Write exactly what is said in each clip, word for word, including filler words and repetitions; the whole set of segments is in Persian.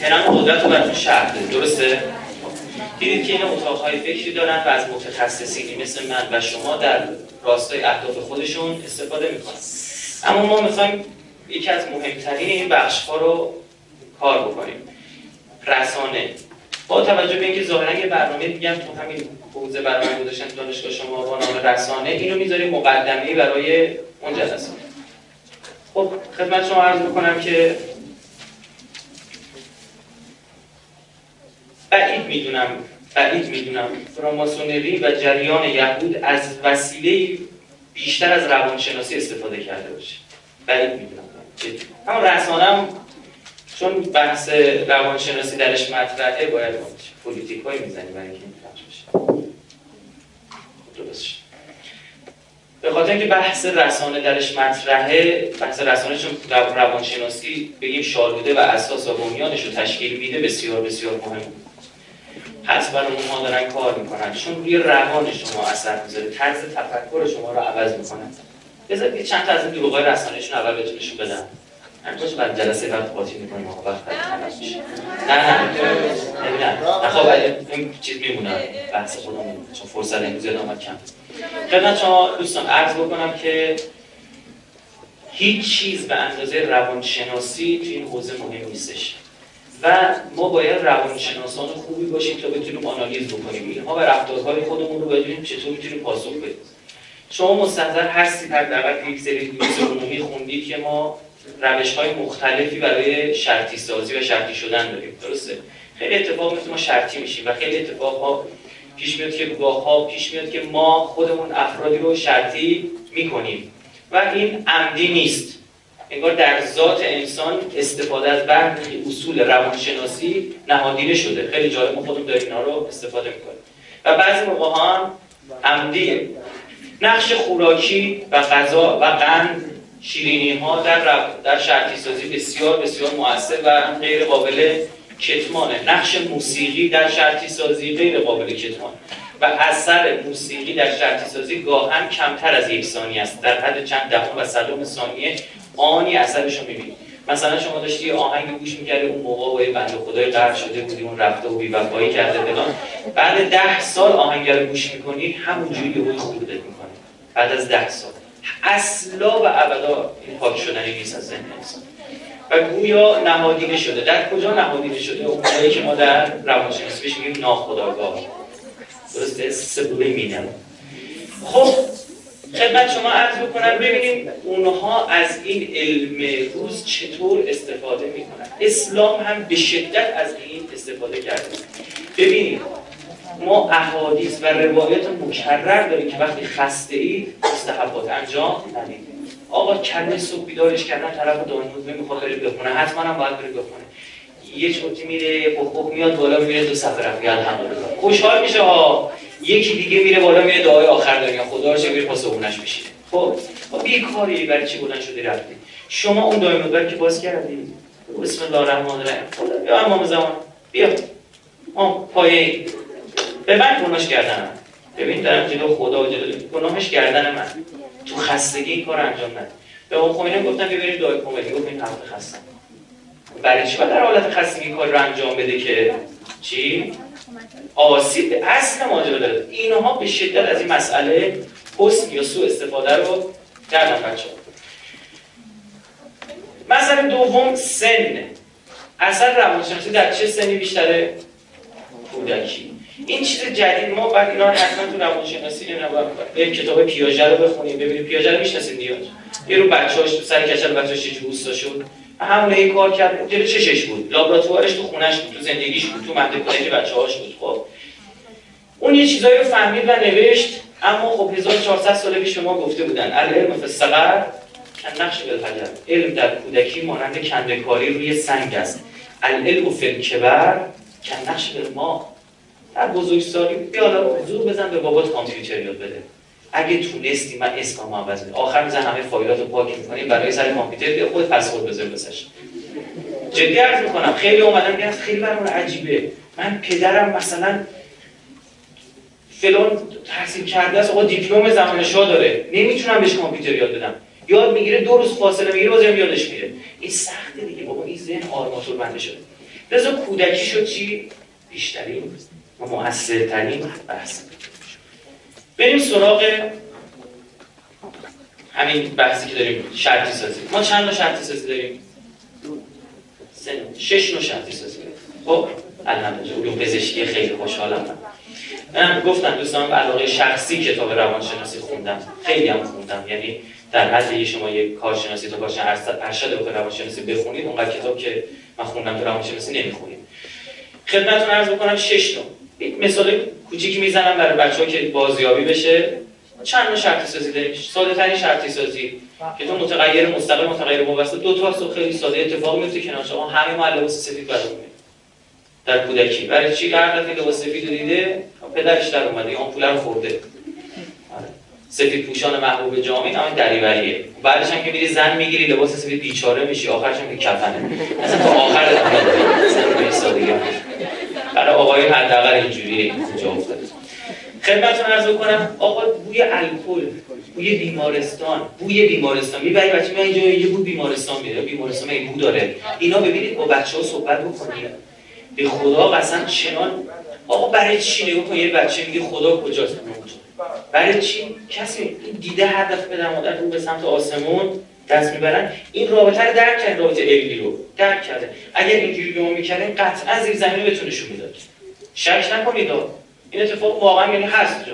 تهران قدرت رو برای شهر دید. درسته؟ دیدید که این اتاقهای فکری دارن و از متخصصینی مثل من و شما در راستای اهداف خودشون استفاده میکنن. اما ما میخوایم یکی از مهمترین این بخش‌ها رو کار بکنیم. رسانه. با توجه به اینکه ظاهراً یه برنامه دیگه تو همین حوزه برنامه گذاشتن دانشگاه شما با نام رسانه، اینو می‌ذاریم مقدمه‌ای برای اون جلسه. خب خدمت شما عرض می‌کنم که بعید میدونم بعید میدونم فراماسونری و جریان یهود از وسیله بیشتر از روانشناسی استفاده کرده باشه. بعید میدونم. اما رسانه‌ام چون بحث روانشناسی درش مطرحه باید پولیتیک هایی میزنیم برای اینکه این فرش بشه درست شد. به خاطر اینکه بحث رسانه درش مطرحه، بحث رسانه چون روانشناسی بگیم شالوده و اساس و بنیانش رو تشکیل میده، بسیار بسیار مهم بود. حتما اونها دارن کار میکنن چون روی روان شما اثر میذاره، طرز تفکر شما رو عوض میکنن. بذارید که چند تا از این دروغای رسانهشون اول بهتونشون بدم. همچنانش بعد جلسه بعد قاطی میکنیم آقا وقت بعد خلاف میشه. نه نه نه نه خب این چیز میمونه بحث خودم میمونه چون فرصت امروز یاد آمد کم. خدمت شما دوستان عرض بکنم که هیچ چیز به اندازه روانشناسی توی این حوزه مهم نیستش و ما باید روانشناسان خوبی باشیم تا بتونیم آنالیز بکنیم اینها و رفتارهای خودمون رو بدونیم چطور میتونیم پاسخ بدیم. شما مستحضر هستید حداقل یک سری دوز عمومی خوندید که ما روش‌های مختلفی برای شرطی سازی و شرطی شدن داریم. درسته؟ خیلی اتفاق میفته ما شرطی میشیم و خیلی اتفاق‌ها پیش میاد که گاه‌ها پیش میاد که ما خودمون افرادی رو شرطی میکنیم و این عمدی نیست. انگار در ذات انسان استفاده از برخی اصول روانشناسی نهادینه شده. خیلی جالب ما خودمون داریم اینا رو استفاده میکنیم و بعضی موقع‌ها هم عمدیه. نقش خوراکی و غذا و قند شیرینی‌ها در در شرطی سازی بسیار بسیار مؤثر و غیر قابل کتمانه. نقش موسیقی در شرطی سازی غیر قابل کتمان و اثر موسیقی در شرطی سازی گاهن کمتر از یک ثانیه است، در حد چند دهم و صدم ثانیه آنی اثرش رو می‌بینید. مثلا شما داشتی یه آهنگ گوش می‌کردی اون موقع با یه بنده خدای غرق شده بودی، اون رفته و بی‌وفایی کرده فلان، بعد ده سال آهنگ رو گوش می‌کنی همونجوری یهو خودت می‌کنه. بعد از ده سال اصلا و ابدا این پاک شدنی نیست از ذهن انسان و گویا نهادینه شده. در کجا نهادینه شده؟ اون جایی که ما در روانشناسی بهش میگیم ناخودآگاه. درسته؟ سبلیمینال. خب خدمت شما عرض بکنم ببینیم اونها از این علم روز چطور استفاده میکنن. اسلام هم به شدت از این استفاده کرده. ببینید ما احادیث و روایت مکرر داریم که وقتی خسته ای مستحبات انجام ندید. آقا کله صبح بیدارش کردن طرف دانمود میخواد بره بخونه، حتما هم باید بره بخونه. یه چرتی میره بخوب میاد بالا میره دو صفحه رفت الحمدلله خوشحال میشه ها. یکی دیگه میره بالا میره دعای آخر داره خدا رو چه میره پاس اونش میشینه. خب ما بیکاری برای چی بلند شدی رفتی؟ شما اون دانمود رو که باز کردی بسم الله الرحمن الرحیم خدا بیا امام زمان بیا اون پای به من گناهش گردن من. ببین دارم جلو خدا و جلو گناهش گردن من. تو خستگی این کار انجام نده. به اون خمینی گفتن ببرید دعای کمدی گفت این حالت خستم. برای چی در حالت خستگی کار رو انجام بده که چی؟ آسیب به اصل ماجرا داره. اینها به شدت از این مسئله حسن یا سوء استفاده رو کردن بچه‌ها. مسئله دوم سن. اثر روانشناسی در چه سنی بیشتره؟ کودکی. این چیز جدید ما بعد اینا حتما تو روانشناسی نمی‌نوام. بریم کتاب پیاژه رو بخونیم ببینیم پیاژه رو می‌شناسید دیگه. یه رو بچه‌هاش تو سر کشل بچه‌هاش چه جوستا شد. همون یه کار کرد. جلو چشش بود. لابراتوارش تو خونه‌اش بود، تو زندگیش بود، تو مهد کالج بچه‌هاش بود. خب. اون یه چیزایی رو فهمید و نوشت، اما خب هزار و چهارصد سال پیش شما گفته بودن. العلم فی الصغر کالنقش فی الحجر. علم در کودکی مانند کنده‌کاری روی سنگ است. العلم فی الکبر کالنقش فی الماء. در بزرگسالی بیالا زور بزن به بابات کامپیوتر یاد بده. اگه تونستی من اسممو عوض کنم. آخر میزن همه فایلاتو پاک می‌کنی برای سر کامپیوتر بیا خود پسورد بذار بسش. جدی عرض می‌کنم خیلی اومدن میگن خیلی برام عجیبه. من پدرم مثلا فلان تحصیل کرده است، آقا دیپلم زمان شاه داره. نمیتونم بهش کامپیوتر یاد بدم. یاد میگیره دو روز فاصله میگیره بازم یادش میره. این سخته دیگه بابا، این ذهن آرماتور بنده شده. لذا کودکیشو چی؟ بیشترین و مؤثرترین بحث. بریم سراغ همین بحثی که داریم، شرطی سازی. ما چند نوع شرطی سازی داریم؟ سه نوع، شش نوع شرطی سازی داریم. خب الحمدلله علوم پزشکی خیلی خوشحالم. من گفتم دوستان به علاقه شخصی کتاب روانشناسی خوندم، خیلی هم خوندم، یعنی در حد شما یک کارشناسی تا کارشناسی ارشد به روانشناسی بخونید اونقدر کتاب که من خوندم تو روانشناسی نمیخونید. خدمتتون عرض بکنم شش تا یک مثال کوچیکی میزنم برای بچه‌ها که بازیابی بشه. چند نوع شرطی سازی داریم؟ ساده ترین شرطی سازی که تو متغیر مستقل متغیر وابسته دو تا سو خیلی ساده اتفاق میفته کنار شما، همه ما لباس سفید برداریم در کودکی. برای چی؟ هر دفعه لباس سفید رو دیده پدرش در اومده، اون پول رو خورده. سفید پوشان محبوب جامعه همین دریوریه. بعدش هم که میری زن میگیری لباس سفید بیچاره میشی، آخرش هم که کفنه. اصلا تا آخر زندگی سادگی هم. برای آقای حداقل اینجوریه اینجا افتاده. خدمتتون عرض بکنم آقا بوی الکل، بوی بیمارستان، بوی بیمارستان میبری بچه میاد اینجا یه بو بیمارستان میره، بیمارستان یه بو داره. اینا ببینید با بچه‌ها صحبت بکنید. به خدا قسم چنان آقا برای چی نگو کن یه بچه میگه خدا کجاست؟ برای چی؟ کسی این دیده هر دفعه پدر مادر رو به سمت آسمون دست میبرن، این رابطه رو درک کردن، رابطه علمی رو درک کردن. اگر اینجوری به ما میکردن قطعا زیر زمین بتونشون میداد، شک نکنید این اتفاق واقعا یعنی هست جا.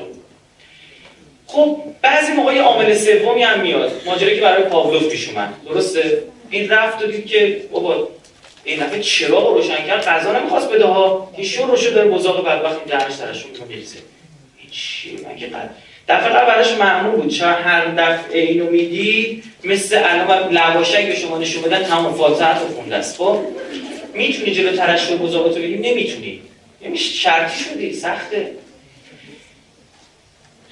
خب بعضی موقع یه عامل سومی هم میاد، ماجرایی که برای پاولوف پیش اومد، درسته؟ این رفت و دید که بابا این دفعه چراغ روشن کرد، غذا نمیخواست بده ها، این شور رو شد داره بزاق بدبخت درنش درشون میریزه. این چیه؟ من که قد دفعه قبلش معمول بود، چرا هر دفعه اینو میدید مثل الان لواشک به شما نشون بدن تمام فاتحه رو خونده است. خب میتونی جلو ترش رو بزاقاتو بگیم؟ نمیتونی، یعنی شرطی شده، سخته.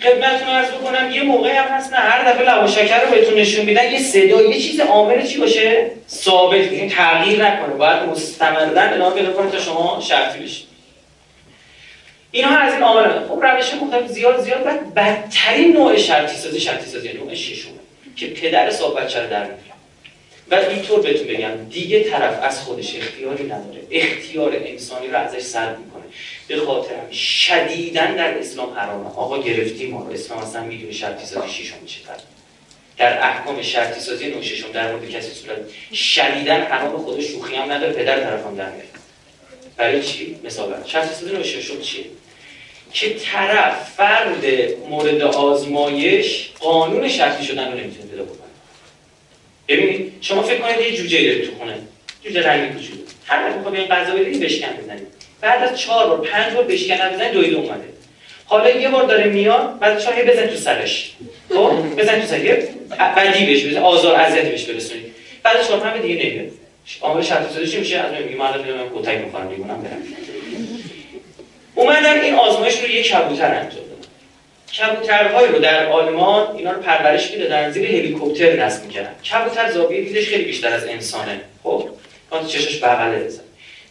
خدمتتون عرض بکنم یه موقعی هم هست نه هر دفعه لواشک رو بهتون نشون میدن یه صدا یه چیز عامل چی باشه؟ ثابت، این تغییر نکنه، باید مستمرا ادامه پیدا کنه تا شما شرطی بشید. اینها از این عوامل. خب روش مختلف زیاد زیاد بعد بدترین نوع شرطی سازی شرطی سازی نوع ششم که پدر صاحب بچه رو در میاره. بعد اینطور بهتون بگم دیگه طرف از خودش اختیاری نداره، اختیار انسانی رو ازش سلب میکنه. به خاطر همین شدیداً در اسلام حرامه. آقا گرفتیم ما رو، اسلام اصلا میدونه شرطی سازی ششم چطوره. در احکام شرطی سازی نوع ششم در مورد کسی صورت شدیداً حرام، خودش شوخی هم نداره، پدر طرفم در میاره. برای چی؟ مثلا شرطی سازی نوع ششم چیه؟ که طرف فرد مورد آزمایش قانون شرطی شدن رو نمیتونه پیدا کنه. ببینید شما فکر کنید یه جوجه دارید تو خونه، جوجه رنگی کوچولو، هر وقت میخواد این غذا بدید بشکن بزنید، بعد از چهار بار پنج بار بشکن بزنید دویده اومده. حالا یه بار داره میاد بعد چاهی بزن تو سرش، خب بزن تو سرش، بدی بهش بزن، آزار اذیت بهش برسونید. بعد از چهار پنج دیگه نمیاد. عامل شرطی سازی میشه از من میگه من الان کتک میخورم میگونم برم. اومدن این آزمایش رو یک کبوتر انجام دادن. کبوترهایی رو در آلمان اینا رو پرورش میدادن، زیر هلیکوپتر نصب میکردن. کبوتر زاویه دیدش خیلی بیشتر از انسانه. خب وقتی چشش بغله بزن.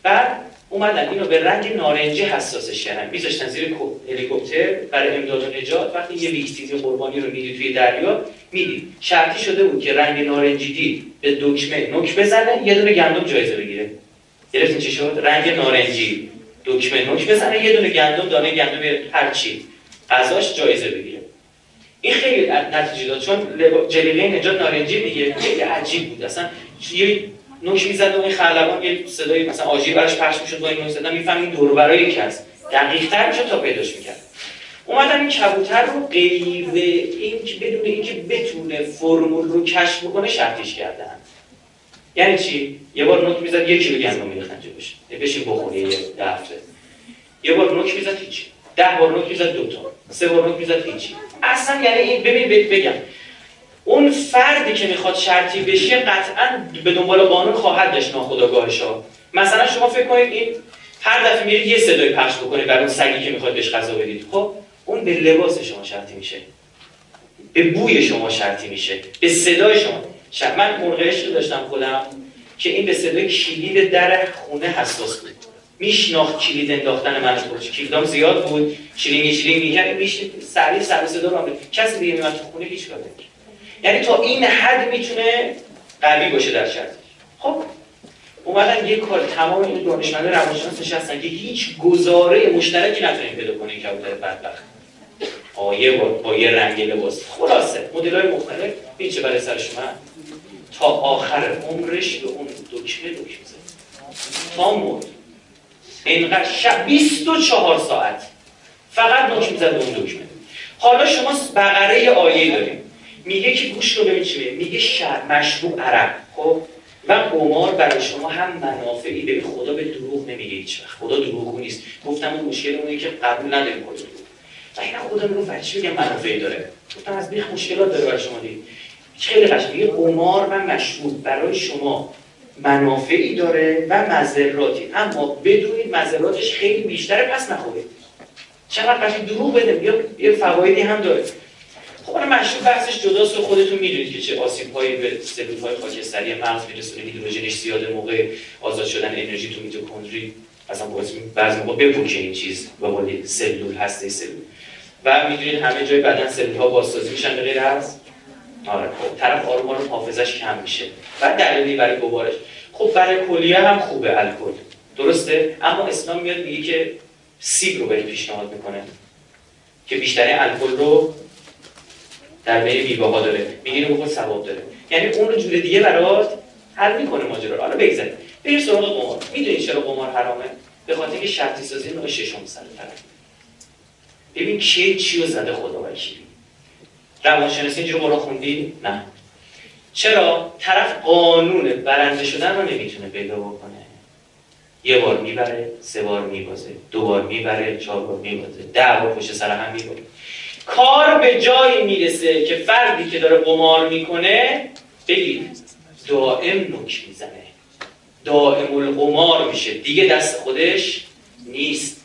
بعد اومدن اینو به رنگ نارنجی حساسش کردن. میذاشتن زیر هلیکوپتر برای امداد و نجات. وقتی یه ویکتیم قربانی رو میدید توی دریا میدید. شرطی شده بود که رنگ نارنجی دید به دکمه نوک بزنه، یه دونه گندم جایزه بگیره. گرفتین چی شد؟ رنگ نارنجی. دکمه نوک بزنه یه دونه گندم، دانه گندم به هر چی غذاش جایزه بگیره. این خیلی نتیجه داد چون جلیقه نجات نارنجی دیگه، خیلی عجیب بود. اصلا یه نوک میزد و این خلبان یه صدای مثلا آژیر براش پخش میشد، با این نوک زدن میفهمید دور و برای یکی است، دقیق‌تر میشد تا پیداش میکرد. اومدن این کبوتر رو غیر اینکه بدون اینکه بتونه فرمول رو کشف بکنه شرطیش کردن. یعنی چی؟ یه بار نوک میزد یک کیلو گندم میریختن جلوش، بشین بخوره یه دفعه. یه بار نوک میزد هیچ، ده بار نوک میزد دو تا، سه بار نوک میزد هیچ. اصلا یعنی این ببین بهت بگم اون فردی که میخواد شرطی بشه قطعا به دنبال قانون خواهد داشت ناخودآگاهشا. مثلا شما فکر کنید این هر دفعه میرید یه صدای پخش بکنه برای اون سگی که میخواد بهش غذا بدید، خب اون به لباس شما شرطی میشه، به بوی شما شرطی میشه، به صدای شما. شب من مرغش رو داشتم خودم که این به صدای کلید در خونه حساس بود، میشناخت کلید انداختن من رو، کلیدام زیاد بود، چیلینگ چیلینگ میکرد، میشه سریع سر صدا رو می‌آورد. کسی دیگه میاد تو خونه هیچ کار نمی‌کنه. یعنی تا این حد میتونه قوی باشه در شرط. خب اومدن یک کار تمام این دانشمنده روانشناس نشستن که هیچ گزاره مشترکی نتونیم پیدا کنیم کبوتر بدبخت. آیه با, با یه رنگ لباس. خلاصه مدل‌های مختلف هیچ برای سرش اومد. تا آخر عمرش به اون دکمه دکمه زد. تا مرد. اینقدر شب بیست و چهار ساعت فقط دکمه زد به اون دکمه. حالا شما بقره آیه داریم. میگه که گوشت رو ببین چی میگه؟ میگه شرب مشروب عرق. خب و قمار برای شما هم منافعی. ببین خدا به دروغ نمیگه هیچ وقت. خدا دروغگو نیست. گفتم اون مشکل اونه که قبول نداریم خدا دروغ. و اینا خدا میگه برای چی میگم منافعی داره؟ گفتم از بیخ مشکلات داره برای شما دیگه. خیلی قشنگه. میگه قمار و مشروب برای شما منافعی داره و مضراتی. اما بدونید مضراتش خیلی بیشتره پس نخورید. چقدر قشنگ دروغ بده. یا یه فوایدی هم داره. خب اون مشروب بحثش جداست و خودتون میدونید که چه آسیب‌هایی به سلول‌های خاکستری مغز میرسونه. هیدروژنش زیاد موقع آزاد شدن انرژی تو میتوکندری اصلا باعث بعضی موقع بپوکه این چیز و بالای سلول هسته سلول. و میدونید همه جای بدن سلول‌ها بازسازی میشن به غیر از آره. خب طرف آروم آروم حافظش کم میشه و دلیلی برای گوارش. خب برای کلیه هم خوبه الکل. درسته؟ اما اسلام میاد میگه که سیب رو بهش پیشنهاد میکنه که بیشتر الکل رو در بین میوه‌ها داره. میگه بخور ثواب داره. یعنی اون رو جور دیگه برات حل میکنه ماجرا رو. حالا بگذار. بریم سراغ قمار. میدونید چرا قمار حرامه؟ به خاطر اینکه شرطی سازی نوع ششم سر طرف. ببین کی چیو زده خدا وکیل. روانشناسی اینجوری برا خوندی؟ نه. چرا طرف قانون برنده شدن رو نمیتونه پیدا بکنه؟ یه بار میبره، سه بار میبازه، دو بار میبره، چهار بار میبازه، ده بار پشت سر هم میبره. کار به جایی میرسه که فردی که داره قمار میکنه بگید دائم نوک میزنه، دائم القمار میشه، دیگه دست خودش نیست.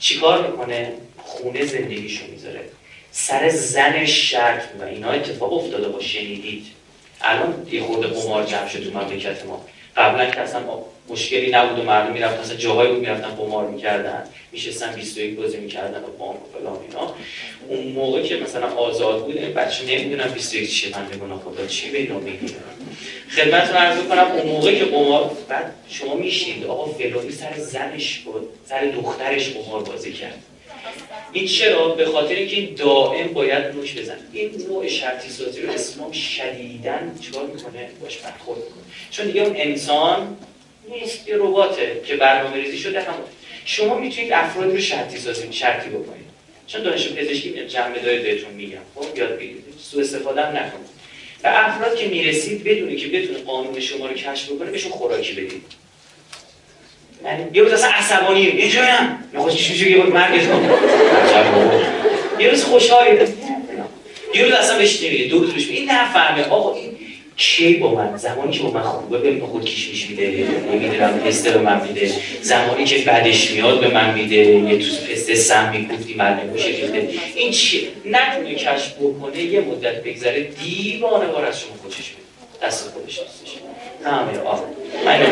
چیکار میکنه؟ خونه زندگیشو میذاره سر زن شرط. و اینا اتفاق افتاده با شنیدید الان یه خورده قمار جمع شد تو مملکت ما. قبلا که اصلا مشکلی نبود و مردم میرفتن اصلا جاهایی بود میرفتن قمار میکردن میشستن بیست و یک بازی میکردن و بام و فلان اینا. اون موقع که مثلا آزاد بود بچه نمیدونم بیست و یک چیه بنده گناهکار چی به اینا میگن. خدمتتون عرض میکنم اون موقع که قمار بعد شما میشید آقا فلانی سر زنش بود سر دخترش قمار بازی کرد. این چرا؟ به خاطر اینکه دائم باید نوش بزن. این نوع شرطی سازی رو اسلام شدیداً چیکار میکنه؟ باش برخورد میکنه. چون دیگه اون انسان نیست، یه رباته که برنامه‌ریزی شده. هم شما میتونید افراد رو شرطی سازی شرطی بکنید. چون دانش پزشکی جنبه داره بهتون میگم. خب یاد بگیرید. سوء استفاده هم نکنید. و افراد که میرسید بدونید که بتونه قانون شما رو کشف بکنه بهشون خوراکی بدید. یعنی یه روز اصلا عصبانیم اینجوریم میخواست چیزی یه بود مرگز کنم یه روز خوشحالیم یه روز اصلا بهش نمیده دو روز بهش میده. این نفهمه آقا این کی با من زمانی که با من خوبه به خود کشمش میده نمیدونم پسته به من میده، زمانی که بعدش میاد به من میده یه توس پسته سم میگفتی مرد نمیشه ریخته. این چیه؟ نکنه کشف بکنه یه مدت بگذره دیوانوار از شما خوشش میده دست خودش دستش همه آقا من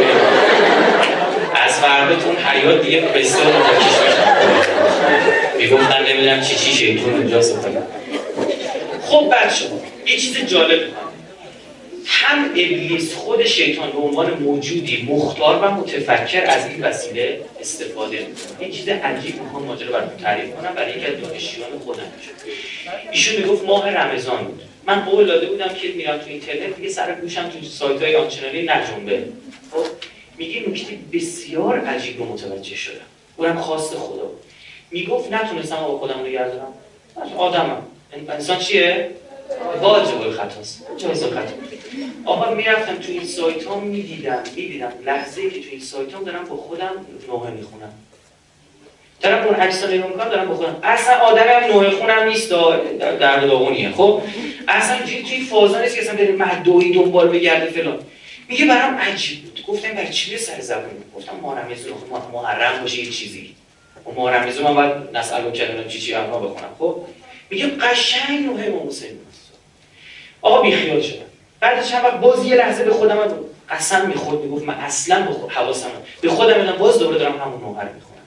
از فردتون حیات دیگه پسته رو پاکش میکنم میگفتن نمیدونم چی چی شیطون اونجا سفتن. خب بچه ها یه چیز جالب هم ابلیس خود شیطان به عنوان موجودی مختار و متفکر از این وسیله استفاده میکنه. این چیز عجیب میخوام ماجرا براتون تعریف کنم برای اینکه دانشجویان خودم بشه. ایشون میگفت ماه رمضان بود. من قول داده بودم که میرم تو اینترنت دیگه سر گوشم تو سایت‌های آنچنانی نجنبه. خب میگه نکته بسیار عجیب و متوجه شدم. اونم خواست خدا بود. میگفت نتونستم با خودم رو گردونم. من آدمم. انسان چیه؟ واجبه خطاست. جایز خطا. آقا میرفتم تو این سایت ها میدیدم میدیدم لحظه‌ای که تو این سایت ها دارم با خودم نوحه میخونم دارم اون عکس رو نگاه میکنم دارم با خودم اصلا آدم نوحه خونم نیست در داغونیه. خب اصلا توی فازا نیست که اصلا بریم مدعوی دنبال بگرده فلان. میگه برام عجیب بود. گفتم برای چی سر زبون گفتم محرم یزو محرم باشه یه چیزی محرم یزو من بعد نسالو کردم چی چی اونها بخونم. خب میگه قشنگ نوحه موسی آقا بیخیال شدم. بعد چند وقت باز یه لحظه به خودم قسم میخورد میگفت من اصلا به حواسم به خودم میدم باز دوباره دارم همون نوحه رو میخونم.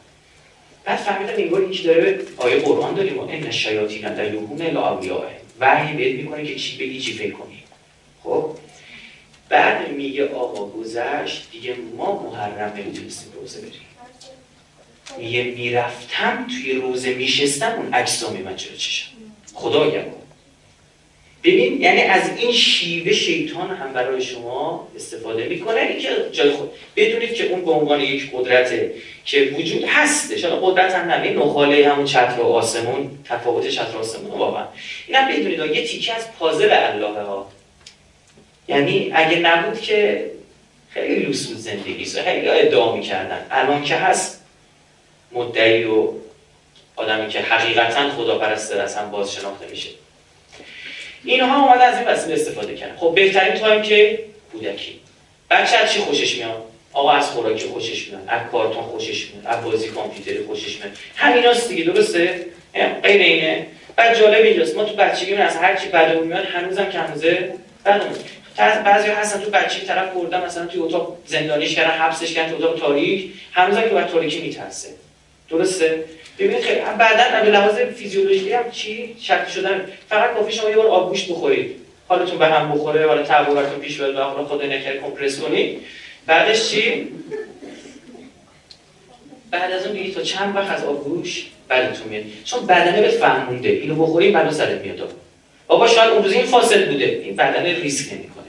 بعد فهمیدم این بار یکی داره به آیه قرآن داریم و ان الشیاطین لدیوهون الاولیاء وحی بهت میکنه که چی بگی چی فکر کنی. خب بعد میگه آقا گذشت دیگه ما محرم نمیتونستیم روزه بریم. میگه میرفتم توی روزه میشستم اون عکس ها میمد جلو چشم. خدا یکم. ببین یعنی از این شیوه شیطان هم برای شما استفاده میکنه. این که جای خود بدونید که اون به عنوان یک قدرته که وجود هستش. حالا قدرت هم همین نخاله همون چتر و آسمون، تفاوت چتر و آسمون واقعا. اینا بدونید یه تیکه از پازل الله ها. یعنی اگه نبود که خیلی لوس بود زندگیش، خیلی ادعا میکردن. الان که هست مدعی و آدمی که حقیقتا خداپرسته است هم باز شناخته میشه. اینها اومدن از این وسیله استفاده کردن. خب بهترین تایم که کودکی. بچه از چی خوشش میاد؟ آقا از خوراکی خوشش میاد، از کارتون خوشش میاد، از بازی کامپیوتری خوشش میاد. همیناست دیگه، درسته؟ غیر اینه. بعد جالب اینجاست ما تو بچگیمون از هر چی بدمون میاد هنوزم که هنوزه بدمون. بعضیا هستن تو بچگی طرف بردن مثلا توی اتاق زندانیش کردن، حبسش کردن تو اتاق تاریک، هنوزم که بعد تاریکی میترسه. درسته؟ ببین خیلی بعداً به لحاظ فیزیولوژی هم چی شکل شدن، فقط کافی شما یه بار آب گوشت بخورید، حالتون به هم بخوره، حالا تعبیراتون پیش بره، بخوره خود نخیر کمپرس کنید، بعدش چی؟ بعد از اون دیگه تا چند وقت از آب گوشت بدتون میاد، چون بدنه به فهمونده اینو بخوری بعدا سرت میاد. بابا شاید اون روز این فاصله بوده، این بدنه ریسک نمیکنه.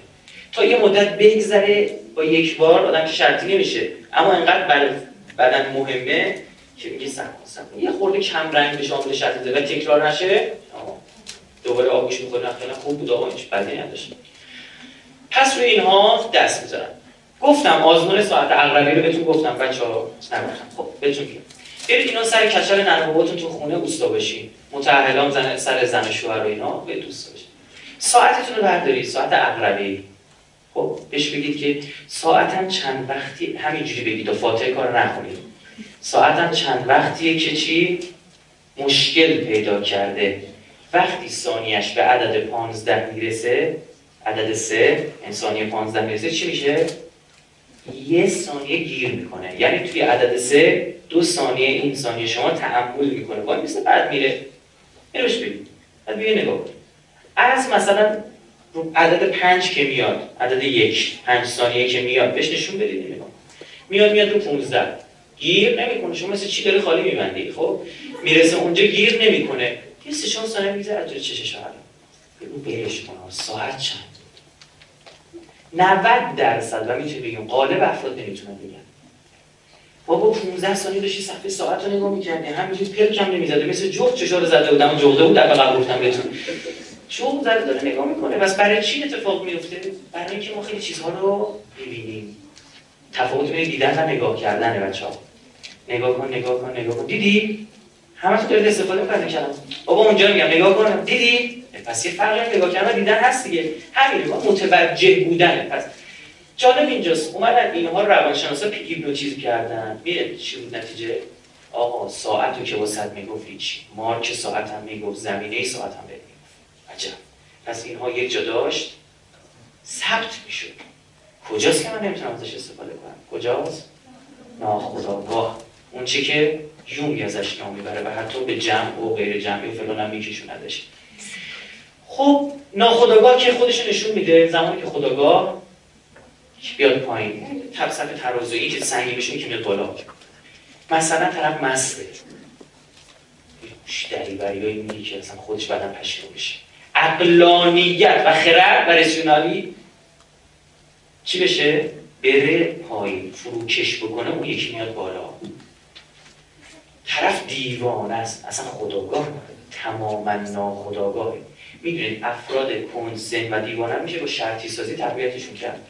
تا یه مدت بگذره با یک بار آدم شرطی نمیشه، اما انقدر بدن, بدن مهمه که میگه سن کن یه خورده کم رنگ بشه، آمده شرطیزه و تکرار نشه، دوباره آبوش میخوره نخیلن خوب بود آقا، اینش بدی نداشت. پس روی اینها دست میذارن. گفتم آزمون ساعت اقربی رو بهتون گفتم بچه ها نمیخم. خب بهتون گیم برید اینا سر کچل ننباباتون تو خونه اوستا بشین، متعهلام زن... سر زن شوهر رو اینا به دوستا بشین، ساعتتون رو بردارید، ساعت اقربی. خب بهش بگید که ساعتم چند وقتی همینجوری بگید و فاتحه کار نکنید. ساعتم چند وقتیه که چی؟ مشکل پیدا کرده. وقتی ثانیه‌اش به عدد پانزده میرسه، عدد سه، ثانیه پانزده میرسه، چی میشه؟ یه ثانیه گیر میکنه. یعنی توی عدد سه، دو ثانیه این ثانیه شما تأمل میکنه. باید مثل بعد میره. اینو بهش بگید. بعد بگید نگاه کن. از مثلا عدد پنج که میاد، عدد یک، پنج ثانیه که میاد، بهش نشون بدید نگاه. میاد میاد رو پانزده. گیر نمیکنه. شما مثل چی داره خالی میبندی. خب میرسه اونجا گیر نمیکنه. یه سه چهار ثانیه میگذره از جلوی چشش. حالا بگو برش کن ساعت چند؟ نود درصد و میتونی بگیم غالب افراد نمیتونن بگن. بابا پانزده ثانیه داشتی صفحه ساعت رو نگاه میکردی، همینجوری پلک هم نمیزده، مثل جفت چشا رو زده بودم، جغده بود در قبرتون بهتون. چون زده داره نگاه میکنه. بس برای چی اتفاق میفته؟ برای اینکه ما خیلی چیزها رو ببینیم. تفاوت بین دیدن و نگاه کردنه بچه‌ها. نگاه کن، نگاه کن، نگاه کن. دیدی؟ همه دارید استفاده می‌کنید کلام. بابا اونجا میگم نگاه کن. دیدی؟ پس یه فرقی نگاه کردن و دیدن هست دیگه. همین رو متوجه بودن. پس جالب اینجاست اومدن اینها روانشناسا هیپنوتیزم کردن. میره چی بود نتیجه؟ آقا ساعتو که وسط میگفت هیچ. مارک ساعتم میگفت، زمینه ساعتم بهت میگفت. عجب. پس اینها یک جا داشت ثبت میشد. کجاست که من نمیتونم ازش استفاده کنم؟ کجاست؟ ناخودآگاه. اون چی که یونگ ازش نام میبره و حتی به جمع و غیر جمعی فلان هم میکشوندش. خب ناخودآگاه که خودش نشون میده زمانی که خودآگاه بیاد پایین. طبقه ترازویی که سنگی بشه که میاد بالا. مثلا طرف مسته. شدری بریایی میگه که اصلا خودش بعداً پشیمون میشه. عقلانیت و خرد و رسیونالی چی بشه؟ بره پایین، فروکش بکنه، اون یکی میاد بالا. طرف دیوانه است، اصلا خودآگاه تماما ناخودآگاهه. میدونید افراد کنسن و دیوانه میشه با شرطی سازی تربیتشون کرد.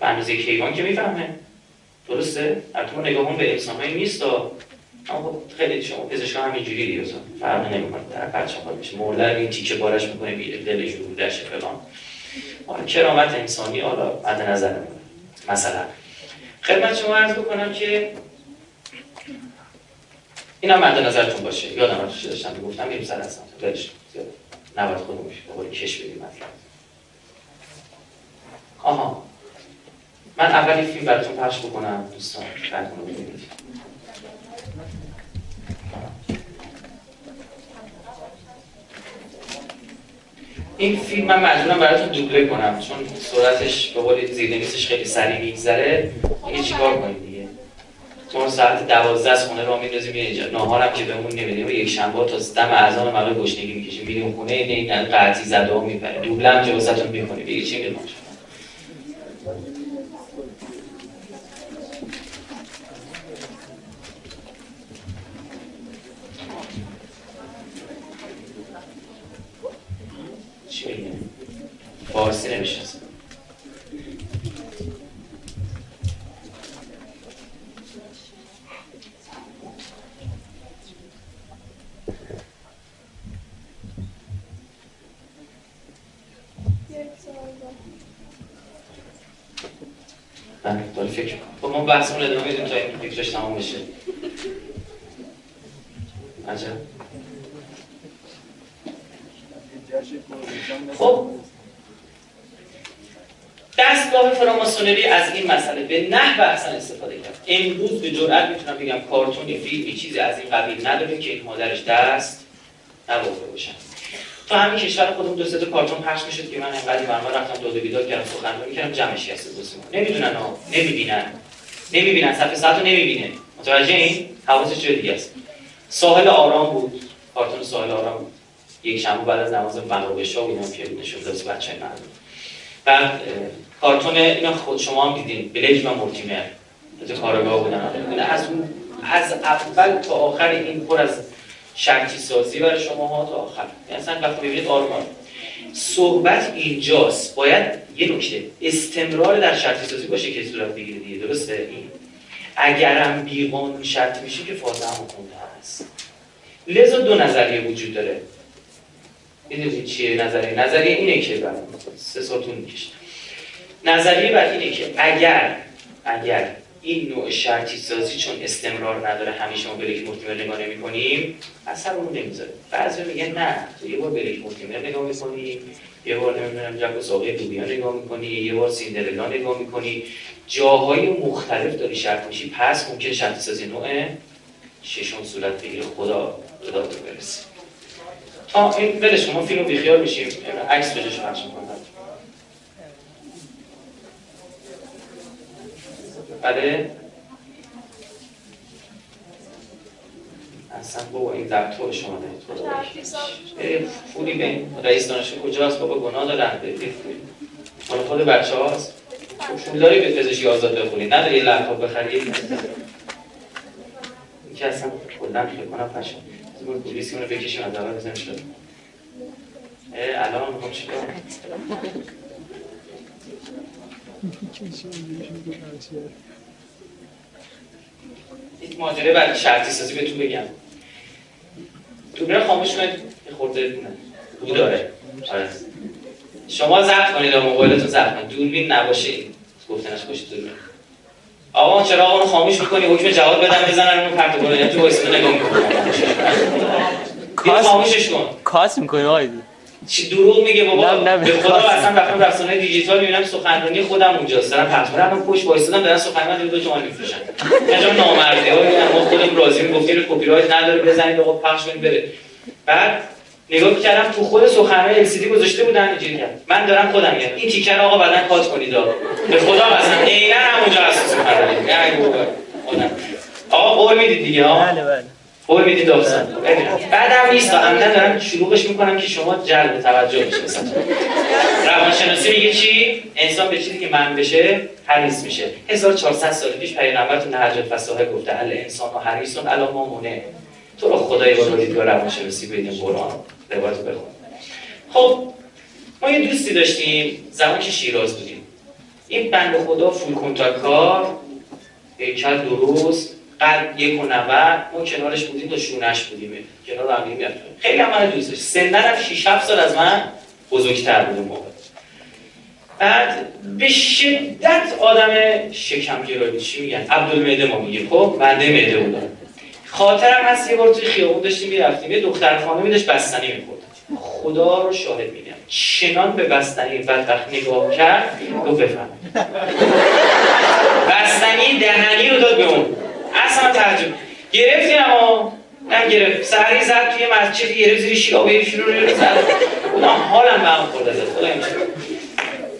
به اندازه کیوان که میفهمه. درسته؟ البته ما نگاه هم به انسان‌های نیست دا. اما خب خیلی شما پزشکا همینجوری دیگه اصلا فرق نمی‌کنه. در بچه خاطر میشه. مرده این تیکه بارش می‌کنه میره دلش رودش فلان. آن کرامت انسانی حالا مد نظر می‌کنه. مثلا خدمت شما عرض بکنم که اینا مد نظرتون باشه. یادم رفت چی داشتم گفتم یه سر هستم. دلش زیاد نباید خودمون بخوری کش بدیم مثلا. آها. من اولی فیلم براتون پخش بکنم دوستان. بعدون رو ببینید. این فیلم من مجبورم براتون دوبله کنم چون سرعتش به قول زیرنویسش خیلی سریع میگذره. دیگه چیکار کنیم دیگه؟ چون ساعت دوازده از خونه راه میندازیم اینجا، ناهارم که بهمون نمیدیم، یک شنبه تا دم اذان مغرب گشنگی میکشیم، میریم خونه این این قضیه زدا میبره. دوبله هم که واسهتون میکنیم. دیگه چی میگم؟ فارسی نمیشه اصلا. من داری فکر کنم ما بحثمون ادامه میدیم تا این فکرش تمام بشه. عجب. خب دستگاه فراماسونری از این مسئله به نحو احسن استفاده کرد. امروز به جرئت میتونم بگم کارتون فیلمی چیزی از این قبیل نداره که این مادرش دست نبرده باشن. تو همین کشور خودمون دو سه تا کارتون پخش میشد که من انقدر برنامه رفتم داد و بیداد کردم، سخنرانی کردم، جمعش کردم دوستون. نمیدونن ها، نمیبینن. نمیبینن، صفحه ساعت رو نمیبینه. متوجه این؟ حواسش چه دیگه است. ساحل آرام بود. کارتون ساحل آرام بود. یک شنبه بعد از نماز مغرب شب اینا که نشد از بچه‌های مردم. بعد کارتون اینا خود شما هم دیدین بلیج و مورتیمر از کارگاه بودن. از اون از اول تا آخر این پر از شرکی سازی برای شما ها تا آخر. اصلا وقتی ببینید آرمان صحبت اینجاست. باید یه نکته استمرار در شرکی سازی باشه که صورت بگیره دیگه. درسته این اگرم بیقانون شرط میشه که فاز هم خونده است. لذا دو نظریه وجود داره. میدونید چیه نظریه؟ نظریه اینه که برای سه ساعتون میکشه. نظریه بر اینه که اگر اگر این نوع شرطی سازی چون استمرار نداره همیشه ما بلیک مورتیمر نگاه نمی کنیم اثرمون نمیذاره. بعضی میگن نه تو یه بار بلیک مورتیمر نگاه میکنی، یه بار نمیدونم جک و ساقه دوبیان نگاه میکنی، یه بار سیندرلا نگاه میکنی، جاهای مختلف داری شرط میشی. پس ممکن شرطی سازی نوع ششم صورت بگیره. خدا خدا تو برسه. آه این بلش ما فیلم بیخیال میشیم. عکس بجاش پخش میکنم. بله اصلا بابا این دکتر شما دارید فوری به رئیس دانشگاه کجاست؟ بابا گناه دارن برید مال خود بچه هاست. پول داری به پزشکی آزاد بخورید، نداری یه لپتاپ بخرید؟ این که اصلا کلا فکر کنم پشم بگو پولیسی اونو بکشیم از اول بزنیم شده الان میخوام چی کنم؟ یک ماجره برای شرطی سازی بهتون بگم. دوباره خاموش کنید یه خورده بود داره. شما ضبط کنید و موبایلتون ضبط کنید. دوربین نباشه این گفتنش خوشید دوربین. آقا چرا آقا رو خاموش میکنی؟ حکم جواب بدن بزنن اون پرت و پلا تو وایس نگاه میکنی خاموشش کن. کاس میکنی آقا چی دروغ میگه بابا؟ به خدا اصلا رفتم رسانه دیجیتال میبینم سخنرانی خودم اونجاست. دارم پرت و پلا پشت وایسادم دارن سخنرانی دو تومن میفروشن. کجا نامردی ها میگن ما خودم راضی میگفتیم کپی رایت نداره بزنید آقا پخش کنید بره. بعد نگاه میکردم تو خود سخنرانی ال سی دی گذاشته بودن اینجوری کرد. من دارم خودم میگم این تیکر آقا بعدن کات کنید آقا. به خدا اصلا عیناً همونجا هست سخنرانی. نه بابا. آقا قول میدید دیگه ها؟ بله بله. قول میدید دوستان. بعدم نیست تا عمدن دارم شروعش میکنم که شما جلب توجه بشید مثلا. روانشناسی میگه چی؟ انسان به چیزی که من بشه حریص میشه. هزار و چهارصد سال پیش پیامبر تو نهج الفصاحه گفته ال انسان و حریصون علی ما منه. تو رو خدای با دیدگاه روانشناسی بدین قرآن روایت بخون. خب ما یه دوستی داشتیم زمان که شیراز بودیم. این بنده خدا فول کانتاکت کار هیکل درست قد یک و نود ما کنارش بودیم تا شونش بودیم کنار هم دیگه میافتیم. خیلی هم من دوست داشت. سنم شش هفت سال از من بزرگتر بود اون موقع. بعد به شدت آدم شکم‌گرایی چی میگن عبدالمعده ما میگه. خب بنده معده بودم. خاطرم هست یه بار توی خیابون داشتیم می‌رفتیم یه دختر خانمی داشت بستنی می‌خورد. خدا رو شاهد میگم چنان به بستنی بدبخت نگاه کرد گفت بفهمید بستنی دهنی رو داد به اون. اصلا تعجب گرفتیم اما نگرفت، سری زد توی مسجد یه روزی شیعه به شروع رو زد. اونم حالم به هم خورد از خدا.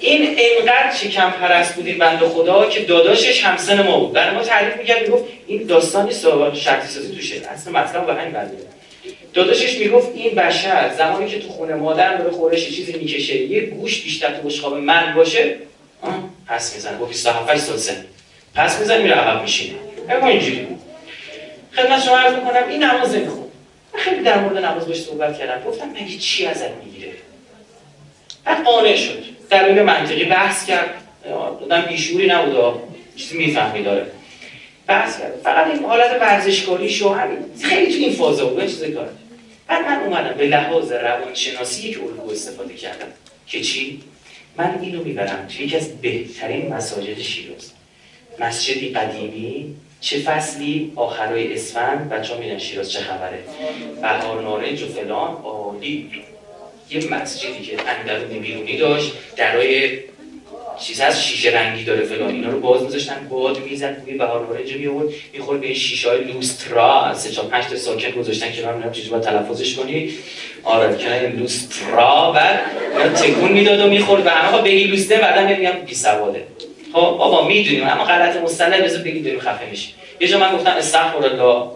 این انقدر شکم پرست بود این بنده خدا که داداشش همسن ما بود. برای ما تعریف می‌کرد، میگفت این داستانی سوال شرطی سازی توشه. اصلا مطلب به همین بنده. داداشش میگفت این بشر زمانی که تو خونه مادر داره خورش چیزی میکشه، یه گوش بیشتر تو بشقاب من باشه، پس میزنه. با بیست و هفت سال سن. پس میزنه میره عقب میشینه. همون اینجوری. خدمت شما عرض می‌کنم این نماز میخوند. من خیلی در مورد نماز باش صحبت کردم. گفتم مگه چی ازت میگیره؟ بعد قانع شد. دلیل منطقی بحث کرد. دادم بیشوری نبوده. چیزی میفهمی داره. بحث کرد. فقط این حالت ورزشکاریشو همین خیلی تو این فازا بود. چیزی کار. بعد من اومدم به لحاظ روانشناسی یک الگو استفاده کردم. که چی؟ من اینو میبرم توی یکی از بهترین مساجد شیراز. مسجدی قدیمی، چه فصلی؟ آخرای اسفند بچه‌ها میرن شیراز چه خبره؟ بهار نارنج و فلان عالی. یه مسجدی که اندرونی بیرونی داشت، درای چیز از شیشه رنگی داره فلان، اینا رو باز می‌ذاشتن، باد می‌زد، بوی بهار نارنج می‌آورد، می‌خورد به این شیشه‌های لوسترا، سه چهار پنج تا ساکن گذاشتن که من چجوری با تلفظش کنی؟ آره که لوسترا بعد تکون میداد و می‌خورد و آقا به این لوسته بعداً میگم بی‌سواده. خب بابا میدونیم اما غلط مستند بذار بگید داریم خفه میشه. یه جا من گفتم استغفرالله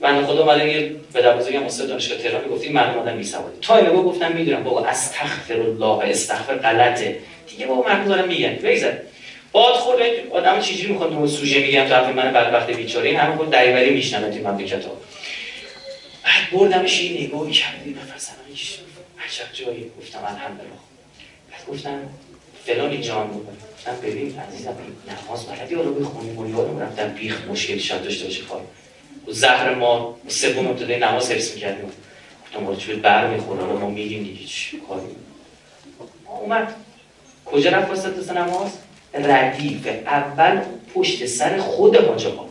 من خدا اومدم یه پدر بزرگم استاد دانشگاه تهران گفتیم معلوم آدم بی‌سواده. تا اینو گفتم میدونم بابا استغفرالله استغفر غلطه. دیگه بابا معلوم دارم میگن. بگذار. باد خورد آدم چجوری میخواد تو سوژه میگم طرف من بدبخت بیچاره این همه خود دریوری میشنن تو مملکت‌ها. بعد بردمش این نگاهی کردی نفرسنایش. عجب جایی گفتم الحمدلله. بعد گفتم فلانی جان بود. گفتم ببین عزیزم نماز بلدی حالا بخونیم و یادم رفتم بیخ مشکل شد داشته باشه کار و زهر ما سوم ابتدای نماز حفظ میکردیم گفتم والا چه برمیخوره حالا ما میگیم دیگه چی کاری اومد کجا رفت واسه دوست نماز ردیف اول پشت سر خود حاجی ها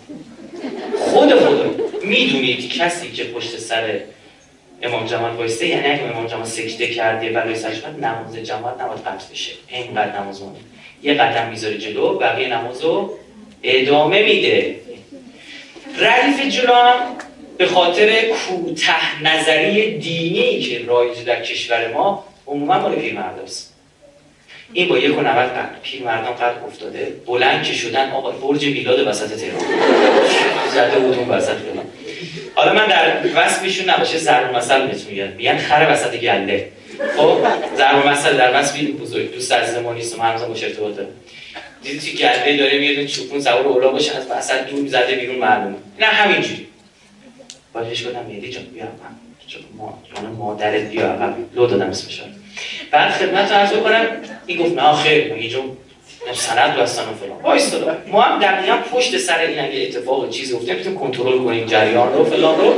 خود خدا میدونید کسی که پشت سر امام جماعت وایسته یعنی اگه امام جماعت سکته کرده بلای سرش بعد نماز جماعت نباید قطع بشه اینقدر نماز مونده یه قدم میذاره جلو بقیه نمازو ادامه میده ردیف جلو هم به خاطر کوتاه نظری دینی که رایج در کشور ما عموما مال پیرمرداست این با یک و نود قد پیرمردان قد افتاده بلند که شدن آقا برج میلاد وسط تهران زده بود اون وسط بلند حالا من در وصفشون نباشه ضرب المثل بهتون میگم میگن خر وسط گله خب ضرب المثل در وصف این بزرگ دوست عزیز ما نیست من هنوزم ارتباط دارم دیدی که گله داره میاد چوپون سوار اولا باشه از وسط دور زده بیرون معلومه نه همینجوری باجش گفتم میدی جان بیا ما جان مادرت بیا عقب لو دادم اسمش بعد خدمت عرض کنم این گفت نه خیر اینجا سند داستان فلان وایسادا ما هم دقیقاً پشت سر این اگه اتفاق چیزی افتاد میتونیم کنترل کنیم جریان رو فلان رو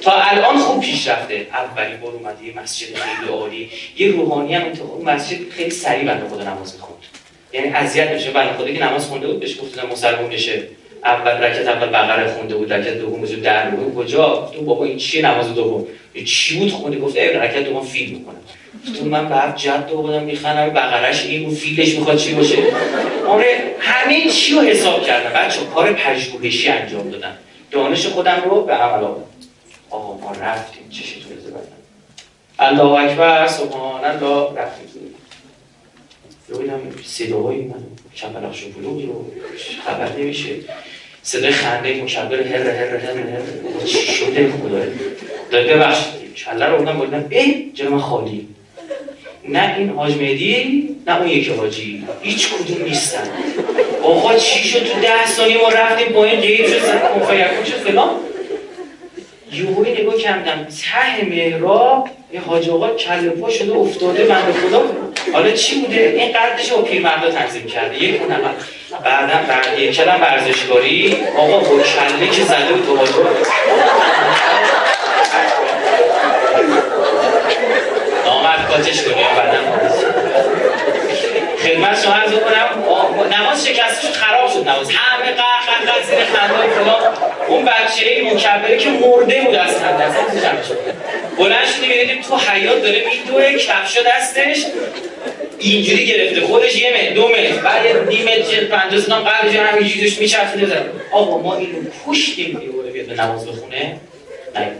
تا الان خوب پیش رفته اولین بار اومده یه مسجد خیلی عالی یه روحانی هم اون مسجد خیلی سریع بنده خدا نماز میخوند یعنی اذیت میشه بنده خدا که نماز خونده بود بهش گفتن مسلمان بشه اول رکعت اول بقره خونده بود رکعت دوم وجود در بود کجا تو بابا این چیه نماز دوم چی بود خونده گفت رکعت دوم فیل میکنه تو من بعد جد دو بودم میخنم بغلش این اون فیلش میخواد چی باشه آره همین چی رو حساب کردم بچه‌ها کار پژوهشی انجام دادم دانش خودم رو به عمل آوردم آقا ما رفتیم چشی تو رزه بدم الله اکبر سبحان الله رفتیم ببینم صداهای من کمبلخش و بلوغی رو خبر نمیشه صدای خنده مکبر هر هر هر هر چی شده خدای داده ببخشید چله رو بودم بودم ای جنم خالی نه این حاج مهدی نه اون یکی حاجی هیچ کدوم نیستن آقا چی شد تو ده ثانیه ما رفتیم با این غیب شد کنفیکون شد فلان یهوی نگاه کردم ته محراب یه حاج آقا کله پا شده افتاده بنده خدا حالا چی بوده این قدش رو پیرمردا تنظیم کرده یک نفر بعدم بعد یک کلام ورزشکاری آقا با کله که زده بود تو حاجی کاتش کنیم بعدم خدمت شما عرض کنم نماز شکستش خراب شد نماز همه قهر قهر زیر خنده‌های فلان اون بچه این مکبره که مرده بود از خنده اصلا جمع شد بلند شدیم می‌بینیم تو حیاط داره میدوه کفشا دستش اینجوری گرفته خودش یه متر دو متر بعد نیم متر پنجاه سانتی قبلش همینجوری میچرخیده آقا ما اینو کشتیم میوره بیاد به نماز بخونه نه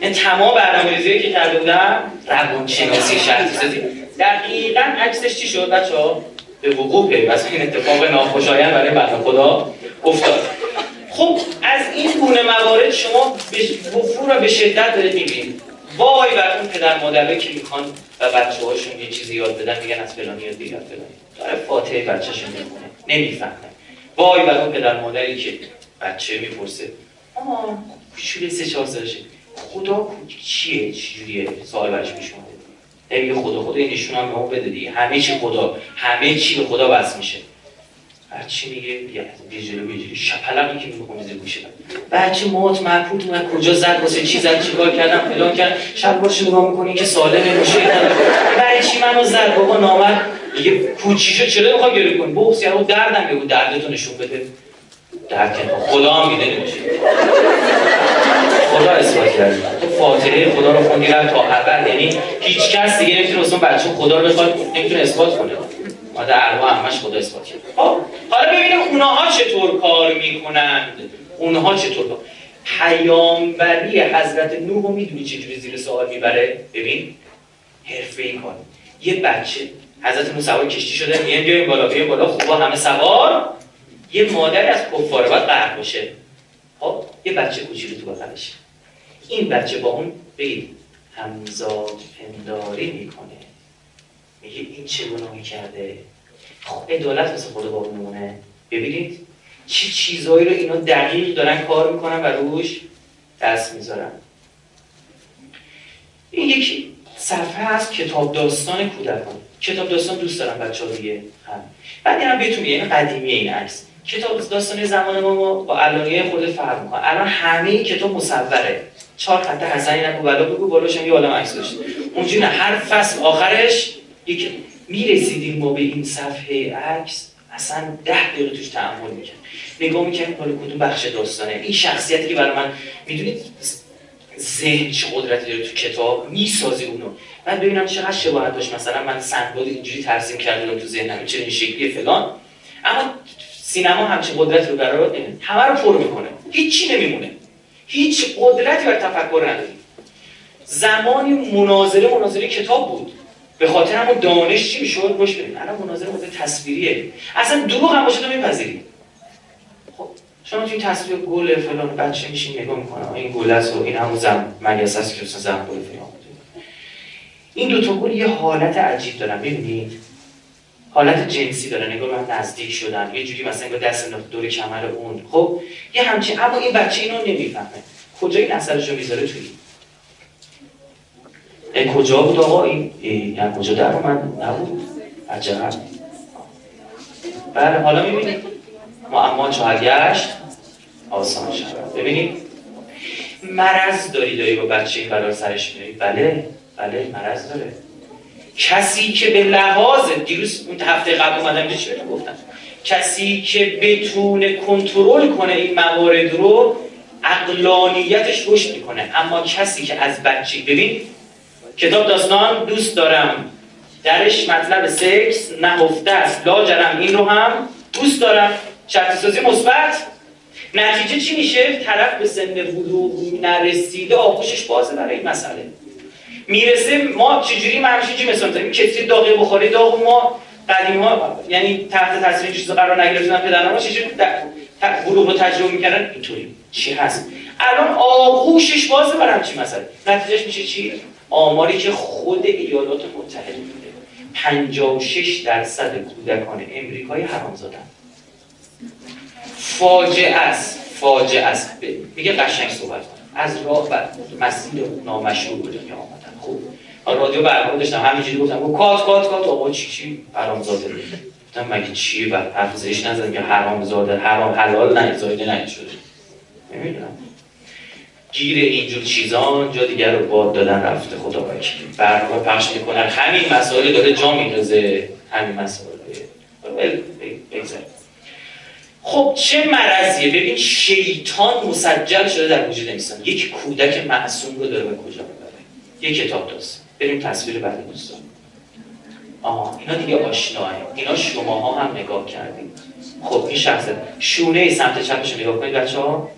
این تمام برنامه‌ریزی که کرده بودم روانشناسی شرطی سازی دقیقاً عکسش چی شد بچه‌ها؟ به وقوع پیوست این اتفاق ناخوشایند برای بنده خدا افتاد. خب از این گونه موارد شما وفور را به شدت دارید می‌بینید. وای بر اون پدر مادرایی که میخوان و بچه‌هاشون یه چیزی یاد بدن میگن از فلانی یاد بگیر فلانی. داره فاتحه بچه‌شون میخونه نمی‌فهمن. وای بر اون پدر مادری که بچه میپرسه آها کوچولو سه چهار سالشه خدا چیه چجوریه سوال برش میشونه. نمیگه خدا خدا این نشون هم به اون بده دیگه. همه چی خدا همه چی به خدا بس میشه. هر چی میگه یه جلو یه جلو شپلقی که میخونه زیر گوشه بچه مات مبهوت من کجا زد واسه چی زد چیکار کردم فلان کرد شب باشه نگاه میکنه که سالم نمیشه برای چی منو زد بابا نامرد میگه کوچیشو چرا میخواد گریه کنه بوخس یارو دردم بگو دردتو نشون بده درک خدا میده نمیشه خدا اثبات کرد تو فاتحه خدا رو خوندی رفت تا اول یعنی هیچ کس دیگه نمیتونه اصلا بچه خدا رو بخواد نمیتونه اثبات کنه مادر ارواح همش خدا اثبات کرد. خب حالا ببینیم اونها چطور کار میکنند اونها چطور کار پیامبری حضرت نوح رو میدونی چجوری زیر سوال میبره ببین حرفه‌ای کار یه بچه حضرت نوح سوار کشتی شده میگن بیاین بالا بیاین بالا خوبا همه سوار یه مادر از کفار باید قهر باشه خب یه بچه کوچولو تو بغلشه این بچه با اون بگید همزاد پنداری میکنه میگه این چه گناهی کرده خب عدالت مثل خدا باقی میمونه ببینید چه چی چیزایی رو اینا دقیق دارن کار میکنن و روش دست میذارن این یک صفحه هست کتاب داستان کودکان کتاب داستان دوست دارم بچه‌ها دیگه هم بعد اینا بهتون میگم این قدیمیه این عکس کتاب داستان زمان ما با علایه خود فرق می‌کنه الان همه کتاب مصوره چهار خط حسنی نگو بالا بگو بالاش هم یه عالم عکس داشت اونجوری نه هر فصل آخرش یک میرسیدیم ما به این صفحه عکس اصلا ده دقیقه توش تأمل می‌کرد نگاه می‌کرد بالا کدوم بخش داستانه این شخصیتی که برای من میدونید ذهن چه قدرتی داره تو کتاب میسازی اونو بعد ببینم چقدر شباهت داشت مثلا من سندباد اینجوری ترسیم کردم تو ذهنم چه این شکلی فلان اما سینما همچین قدرتی رو قرار نمیده همه رو پر میکنه هیچی نمیمونه هیچ قدرتی برای تفکر نداره زمانی مناظره مناظره کتاب بود به خاطر همون دانش چی میشد روش بریم الان مناظره مناظره تصویریه اصلا دروغ هم باشه تو میپذیری خب شما توی تصویر گل فلان بچه میشین نگاه میکنه این گل است و این همون زم مگس است که مثلا زم گل فلان این دو تا گل یه حالت عجیب دارن ببینید حالت جنسی داره نگاه من نزدیک شدن یه جوری مثلا انگار دست انداخت دور کمر اون خب یه همچین اما این بچه اینو نمیفهمه کجا این اثرشو میذاره توی این کجا بود آقا این یعنی کجا در اومد نبود عجب بله حالا میبینید معما چهارگشت آسان شد ببینید مرض داری داری با بچه این بلا سرش میاری بله بله مرض داره کسی که به لحاظ دیروز اون هفته قبل اومدم چی بهتون گفتم کسی که بتونه کنترل کنه این موارد رو عقلانیتش رشد میکنه اما کسی که از بچگی ببین کتاب داستان دوست دارم درش مطلب سکس نهفته است لاجرم این رو هم دوست دارم شرط سازی مثبت نتیجه چی میشه طرف به سن بلوغ نرسیده آغوشش بازه برای این مسئله میرسه ما چجوری مرشی چی مثلا داریم کتری داغ بخاری داغ ما قدیما یعنی تحت تاثیر چیزا قرار نگرفتن پدرما چجوری بلوغ رو تجربه میکردن اینطوری چی هست الان آغوشش بازه برام چی مثلا نتیجهش میشه چی آماری که خود ایالات متحده میده پنجاه و شش درصد کودکان امریکایی حرامزادن فاجعه است فاجعه است میگه قشنگ صحبت از راه بر مسیر نامشروع به دنیا آمدن خب رادیو برنامه داشتم همینجوری گفتم گفت کات کات کات آقا چی چی حرامزاده گفتم مگه چیه بعد حرفش نزدن که حرامزاده حرام حلال نه زایده نه شده نمیدونم گیر اینجور چیزان جا دیگر رو باد دادن رفته خدا باید برنامه پخش میکنن همین مسائل داره جا میندازه همین مسائل خب چه مرضیه ببین شیطان مسجل شده در وجود انسان یک کودک معصوم رو داره به کجا میبره یک کتاب داستان بریم تصویر بعد دوستان آها اینا دیگه آشناه اینا شماها هم نگاه کردید خب این شخصه شونه سمت چپش رو نگاه کنید بچه‌ها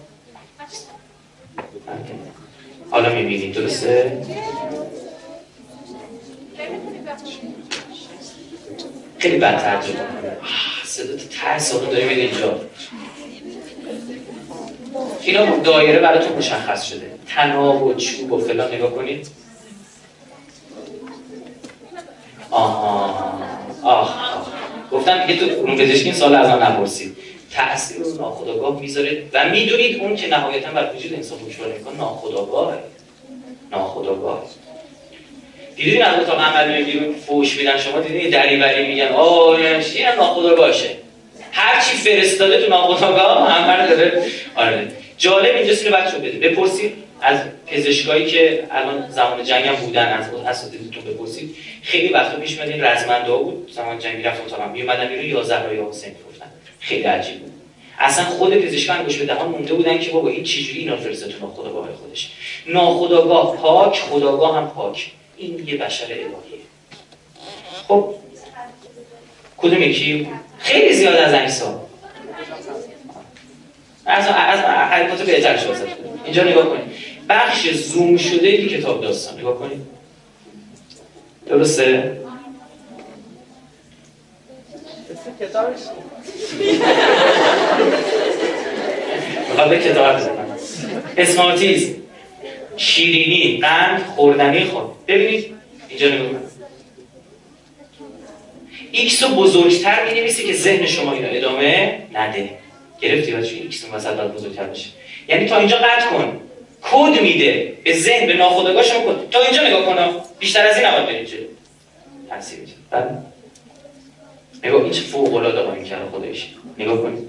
حالا میبینید درسته؟ خیلی بد ترجمه کنه. صدات ترس اون داری میده اینجا. اینا دایره براتون مشخص شده. تناب و چوب و فلان نگاه کنید. آها. آه. گفتم دیگه تو اون پزشکی سال از من نپرسید. تأثیر رو ناخودآگاه میذاره و میدونید اون که نهایتاً بر وجود انسان دشوار میکنه ناخودآگاه. ناخودآگاه. دیدین از اتاق عمل میگیرون فوش میدن، شما دیدین دریوری میگن آره چی هم ناخودآگاه باشه. هر چی فرستاده تو ناخودآگاه هم داره. آره جالب اینجاست که بچه‌ها بده بپرسید از پزشکایی که الان زمان جنگ هم بودن، از اساتیدتون بپرسید. خیلی وقتا پیش میاد این رزمنده‌ها بود زمان جنگ میرفت اتاق میومدن بیرون یازده رای حسین می‌گفتن. خیلی عجیب بود. اصلا خود پزشکان گوش به دهان مونده بودن که بابا این چجوری اینا فرستاده تو ناخودآگاه خودش. ناخودآگاه پاک، خودآگاه هم پاک. این یه بشر الهیه. خب کدوم یکی؟ خیلی زیاد از انیسا از از حرکات بهتر شد. اینجا نگاه کنید بخش زوم شده این کتاب داستان نگاه کنید درسته؟ کتابش بخواد کتاب بزنم اسمارتیز شیرینی، قند، خوردنی خود ببینید اینجا نگاه کنید ایکس رو بزرگتر می‌نویسی که ذهن شما اینو ادامه نده. گرفتی بچه ایکس رو مثلا باید بزرگتر بشه. یعنی تا اینجا قطع کن. کد میده به ذهن به ناخودآگاه شما کد. تا اینجا نگاه کن. بیشتر از این نباید برید جلو. تاثیر می‌ذاره. بعد نگاه این چه فوق‌العاده قایم کرده خودش. نگاه کنید.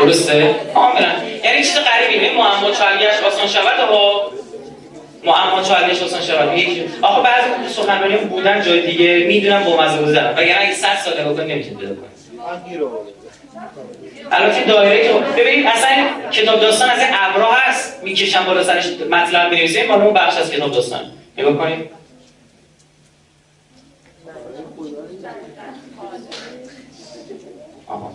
درسته؟ کاملا. یعنی چیز غریبی نه معما چالش آسان شود ها. معما چالش آسان شود یکی آخه بعضی تو سخنرانی بودن جای دیگه میدونم با مزه بزنم وگرنه اگه صد سال نگاه کنم نمیشه پیدا کنم. البته دایره که ببینید اصلا کتاب داستان از ابرا هست میکشن بالا سرش مطلب می‌نویسن مال اون بخش از کتاب داستان نگاه کنید. آها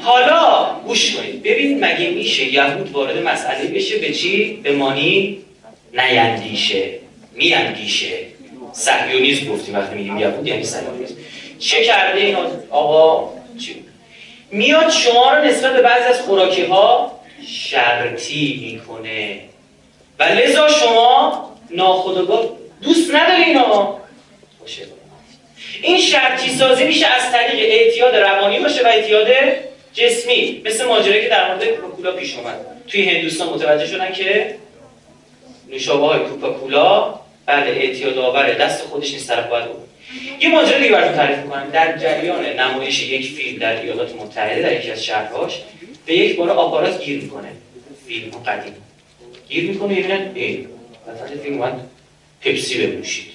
حالا گوش کنید ببینید مگه میشه یهود وارد مسئله بشه به چی به مانی نیندیشه میاندیشه صهیونیسم گفتیم وقتی میگیم یهود یعنی صهیونیسم چه کرده این آقا چی میاد شما رو نسبت به بعضی از خوراکی‌ها شرطی میکنه و لذا شما ناخودآگاه دوست نداری اینا باشه این شرطی سازی میشه از طریق اعتیاد روانی باشه و اعتیاد جسمی مثل ماجرایی که در مورد کوکاکولا پیش اومد توی هندوستان متوجه شدن که نوشابه های کوکاکولا بعد اعتیاد آور دست خودش نیست طرف باید بود. یه ماجرا دیگه براتون تعریف می‌کنم. در جریان نمایش یک فیلم در ایالات متحده در یکی از شهرهاش به یک بار آپارات گیر می‌کنه. فیلم قدیم. گیر می‌کنه یه دونه این. مثلا فیلم اون پپسی بنوشید.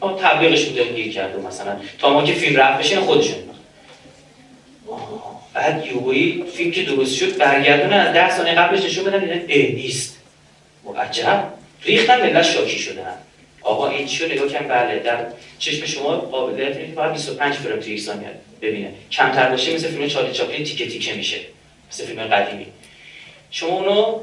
اون تبلیغش بوده گیر کرده مثلا تا ما که فیلم رفت بشه خودشون. بعد یوهی فیلم که درست شد برگردونه از ده سال قبلش نشون بدن اینا نیست. عجب ریختن ملت شاکی شدن آقا این چیو نگاه کن بله در چشم شما قابلیت اینه که فقط بیست و پنج فریم توی یک ثانیه ببینه کمتر باشه مثل فیلم چارلی چاپلین تیکه تیکه میشه مثل فیلم قدیمی شما اونو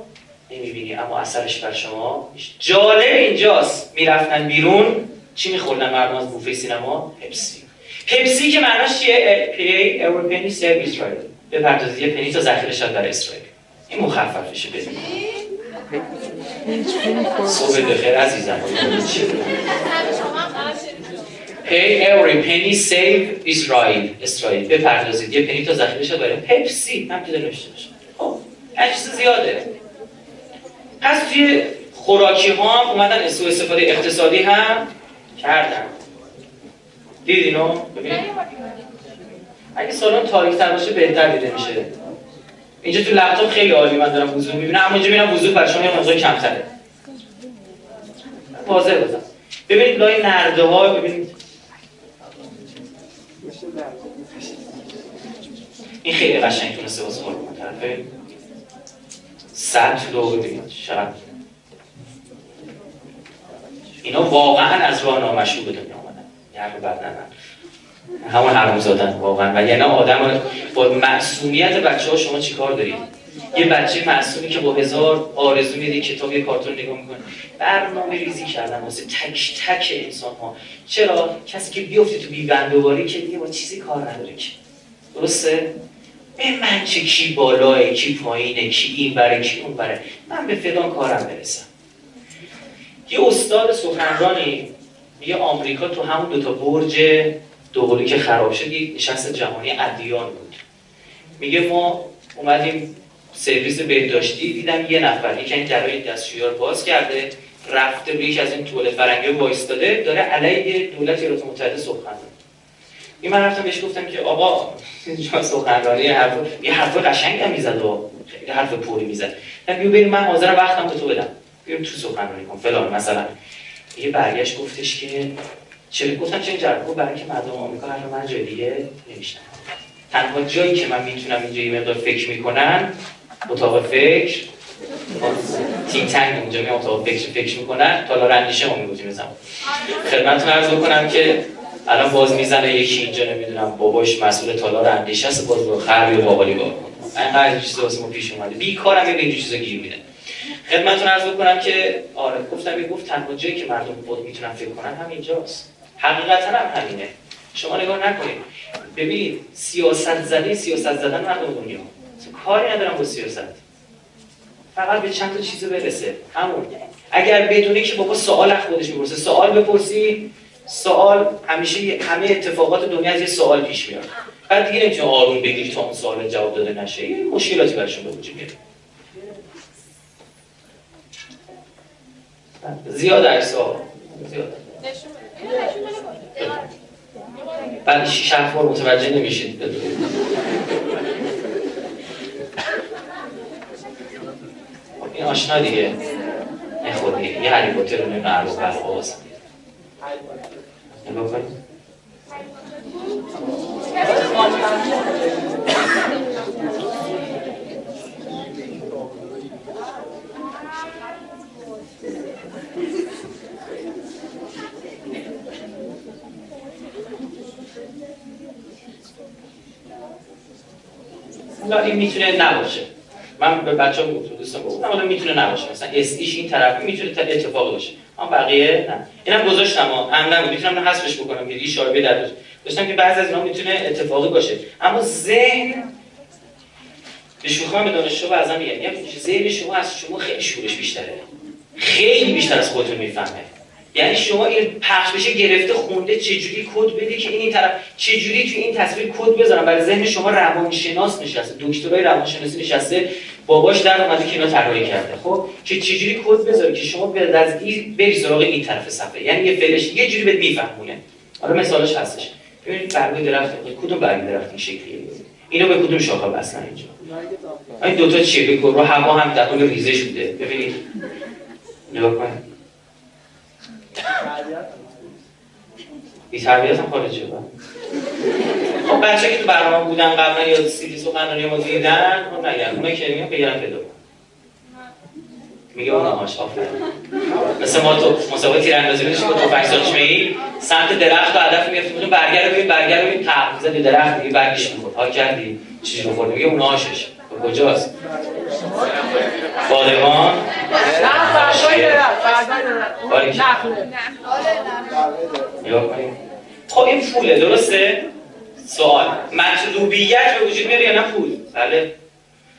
نمیبینی اما اثرش بر شما جالب اینجاست میرفتن بیرون چی میخوردن مردم از بوفه سینما پپسی پپسی که معناش چیه پی اروپنی سرویس رایل بپردازید یه پنی تا ذخیره شد برای اسرائیل این مخففشه ببین صبح بخیر عزیزم Pay every penny save Israel اسرائیل بپردازید یه پنی تا ذخیره شد برای پپسی هم که داشته باشه خب اجزا زیاده پس توی خوراکی ها هم اومدن سوء استفاده اقتصادی هم کردن دیدین رو ببینید اگه سالن تاریک‌تر باشه بهتر دیده میشه اینجا تو لپتاپ خیلی عالی من دارم وضوح میبینم اما اینجا میبینم وضوح برای شما یه مقدار کمتره واضح بزن ببینید لای نرده ها ببینید این خیلی قشنگ تونسته واسه خورد من طرفه سطح رو ببینید شب اینا واقعا از راه نامشروع به دنیا آمدن یعنی بد نمند همون حرم زادن واقعا. و یعنی آدم با معصومیت بچه ها شما چیکار دارید؟ یه بچه معصومی که با هزار آرزو میره کتاب یه کارتون نگاه میکنه. برنامه ریزی کردن واسه تک تک انسان ها. چرا؟ کسی که بیفته تو بیبندوباری که دیگه با چیزی کار نداره که. درسته؟ به من چه کی بالایه، کی پایینه، کی این بره، کی اون بره. من به فلان کارم برسم. یه استاد سخنرانی میگه آمریکا تو همون دو تا برج دوقلویی که خراب شد یک نشست جهانی ادیان بود. میگه ما اومدیم سرویس بهداشتی، دیدم یه نفر یکن درای دستشویار باز کرده، رفته به یک از این توله فرنگی وایستاده، داره علیه دولت ایالات متحده سخنرانی. این من رفتم بهش گفتم که آقا شما سخنرانی حرف یه حرف قشنگ هم میزد و خیلی حرف پوری میزد. من میگم ببین من حاضر وقتم تو تو بدم. میگم تو سخنرانی کن فلان مثلا. یه برگشت گفتش که چه گفتم چه جرگو برای که مردم آمریکا حرف من جای دیگه نمیشنن. تنها جایی که من میتونم اینجا یه مقدار فکر میکنن اتاق فکر تین تنگ اونجا میام اتاق فکر فکر میکنن تا لاندیشه ما میگوتیم بزنم. خدمتتون عرض بکنم که الان باز میزنه یکی اینجا نمیدونم باباش مسئول تالار اندیشه است باز با خربی باقالی با اینقدر چیزا واسه ما پیش اومده بیکارم این اینجور چیزا گیر میدن. خدمتتون عرض بکنم که آره گفتم میگفت تنها جایی که مردم خود میتونن فکر کنن همینجاست. حقیقتا هم همینه. شما نگاه نکنید. ببین سیاست زدی سیاست زدن مردم دنیا کاری ندارم با سیاست. فقط به چند تا چیزو برسه. همون. اگر بدونی که بابا سوال از خودش میپرسه، سوال بپرسی، سوال همیشه همه اتفاقات دنیا از یه سوال پیش میاد. بعد دیگه نمیتونی آروم بگیری تا اون سوال جواب داده نشه. یه مشکلاتی برشون به وجود میاد. زیاد عکس‌ها. زیاد. بعد شش هفت بار متوجه نمیشید. این آشنا دیگه نه خود دیگه یه هری پاتر رو نمیدونه عروض برخواست نگاه کنید لا این میتونه نباشه. من به بچه‌ها گفتم دوستان گفتم حالا میتونه نباشه مثلا اس ایش این طرفی میتونه تا اتفاق باشه اما بقیه نه. اینم گذاشتم ها عملا میتونم حذفش بکنم یه اشاره درش داشتم که بعضی از اینا میتونه اتفاقی باشه اما ذهن به شوخی من دانشجو بعضی میگن یعنی ذهن شما از شما خیلی شورش بیشتره خیلی بیشتر از خودتون میفهمه. یعنی شما این پخش بشه گرفته خونده چجوری کد بده که این این طرف چجوری تو این تصویر کد بذارم برای ذهن شما روانشناس نشسته دکترای روانشناسی نشسته باباش در اومده که اینا طراحی کرده خب که چجوری کد بذاره که شما به از این بری سراغ این طرف صفحه یعنی یه فلش یه جوری بهت میفهمونه. حالا مثالش هستش ببینید برگ درخت کدوم برگ درخت این شکلیه اینو به کدوم شاخه وصلن اینجا این دو تا چیه به کورو هوا هم در اون ریزش بوده ببینید نگاه کنید بی تربیت هم خارجه با خب بچه که تو برنامه بودن قبلا یا سیدی سخنرانی ما دیدن خب نگرد اونایی که میگن بگرم پیدا کن میگه آن آهاش آفرین مثل ما تو مسابقه تیراندازی میشه که تو پنج سالش میگی سمت درخت و هدف میگفتیم اونو برگر رو ببین برگر رو ببین تحقیق زد به درخت میگه برگش میخورد ها کردی چیزی رو خورد میگه اون آهاشش کجاست؟ بادمان؟ خب این پوله درسته؟ سوال مطلوبیت به وجود میاره یا نه پول؟ بله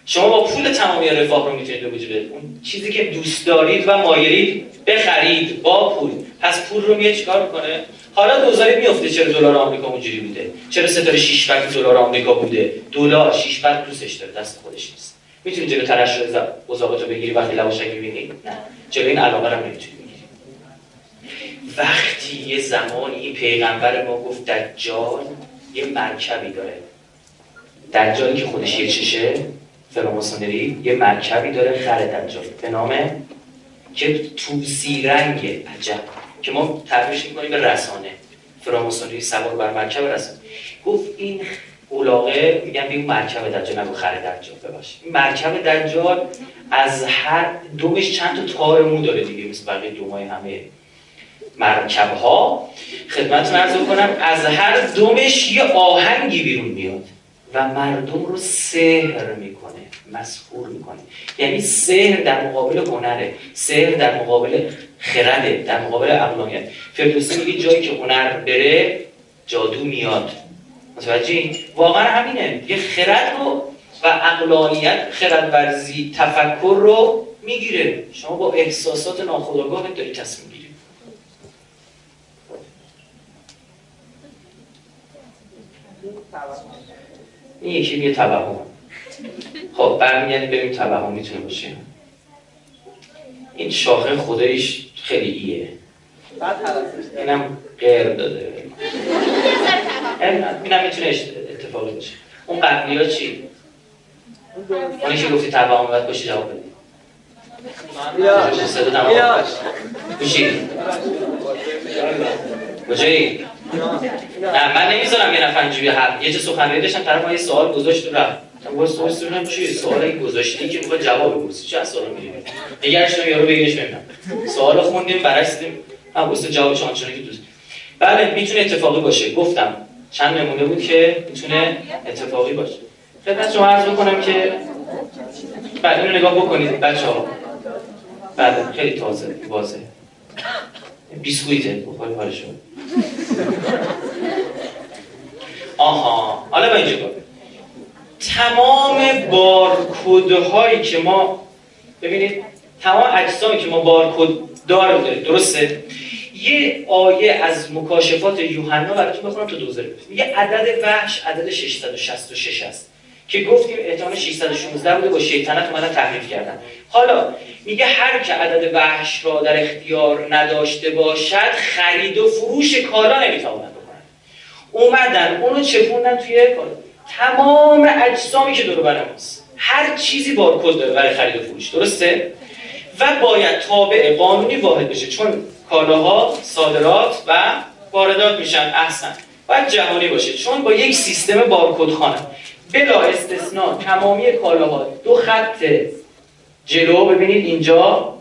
شما با پول تمامی رفاه رو میتونید به وجود بیارید اون چیزی که دوست دارید و مایلید بخرید با پول پس پول رو میاد چیکار میکنه؟ حالا دوزاری میفته چرا دلار آمریکا اونجوری بوده چرا ستاره شش وقت دلار آمریکا بوده دلار شش وقت دوستش داره دست خودش نیست میتونی جلو ترش رو اوضاعاتو بگیری وقتی لواشکی ببینی نه جلو این علاقه رو نمیتونی بگیری. وقتی یه زمانی این پیغمبر ما گفت دجال یه مرکبی داره دجالی که خودش یه چشه فراماسونری یه مرکبی داره خر دجال به نام که توسی رنگ عجب که ما تعریفش می‌کنیم به رسانه فراماسونری سوار بر مرکب رسانه گفت این اولاغه میگن به این مرکب دجال نگو خر دجال بباش این مرکب دجال از هر دومش چند تا تار مو داره دیگه مثل بقیه دومای همه مرکب ها خدمت عرض کنم، از هر دومش یه آهنگی بیرون میاد و مردم رو سحر میکنه، مسحور میکنه. یعنی سحر در مقابل هنره، سحر در مقابل خرده، در مقابل عقلانیت. فردوسی میگه جایی که هنر بره جادو میاد. متوجهین؟ واقعا همینه. یه خرد رو و عقلانیت، خرد ورزی، تفکر رو میگیره. شما با احساسات ناخودآگاهت داری تصمیم میگیری. این یکی میگه توهم. خب برمیگردیم ببینیم توهم میتونه باشه. این شاخه خودش خیلی ایه. اینم غیر داده. اینم میتونه اتفاقی باشه. اون قبلی ها چی؟ اونی که گفتی توهم باید باشه جواب بدی. ایلاش بوشی کجایی؟ نه من نمیذارم یه نفر اینجوری حرف. یه چه سخنرانی داشتم طرف من یه سوال گذاشت و رفت. گفت گفت ببینم چی سوالی گذاشتی که میخواد جواب بپرسی. چه سوالی می‌گیری؟ دیگرش رو یارو بگیرش ببینم. سوالو خوندیم براش دیدیم. من گفت جوابش آنچنانی که دوست. بله میتونه اتفاقی باشه. گفتم چند نمونه بود که میتونه اتفاقی باشه. خدمت شما عرض می‌کنم که بعد اینو نگاه بکنید بچه‌ها. بله خیلی تازه بازه. بیسکویته بخوری پارشون. آها حالا با اینجا باید تمام بارکدهایی که ما ببینید تمام اجسامی که ما بارکددار رو داریم درسته؟ یه آیه از مکاشفات یوحنا براتون بخونم تا دوزاره بفهمید. یه عدد وحش عدد ششصد و شصت و شش است که گفتیم احتمال ششصد و شانزده بوده با شیطنت اومدن تحریف کردن. حالا میگه هر که عدد وحش را در اختیار نداشته باشد خرید و فروش کالا نمیتواند بکنن. اومدن اونو چپوندن توی کالا. تمام اجسامی که دور و بر ماست هر چیزی بارکد داره برای خرید و فروش درسته و باید تابع قانونی واحد بشه چون کالاها صادرات و واردات میشن. احسن باید جهانی باشه چون با یک سیستم بارکدخوانه بلا استثناء تمامی کالاها دو خط جلو ببینید اینجا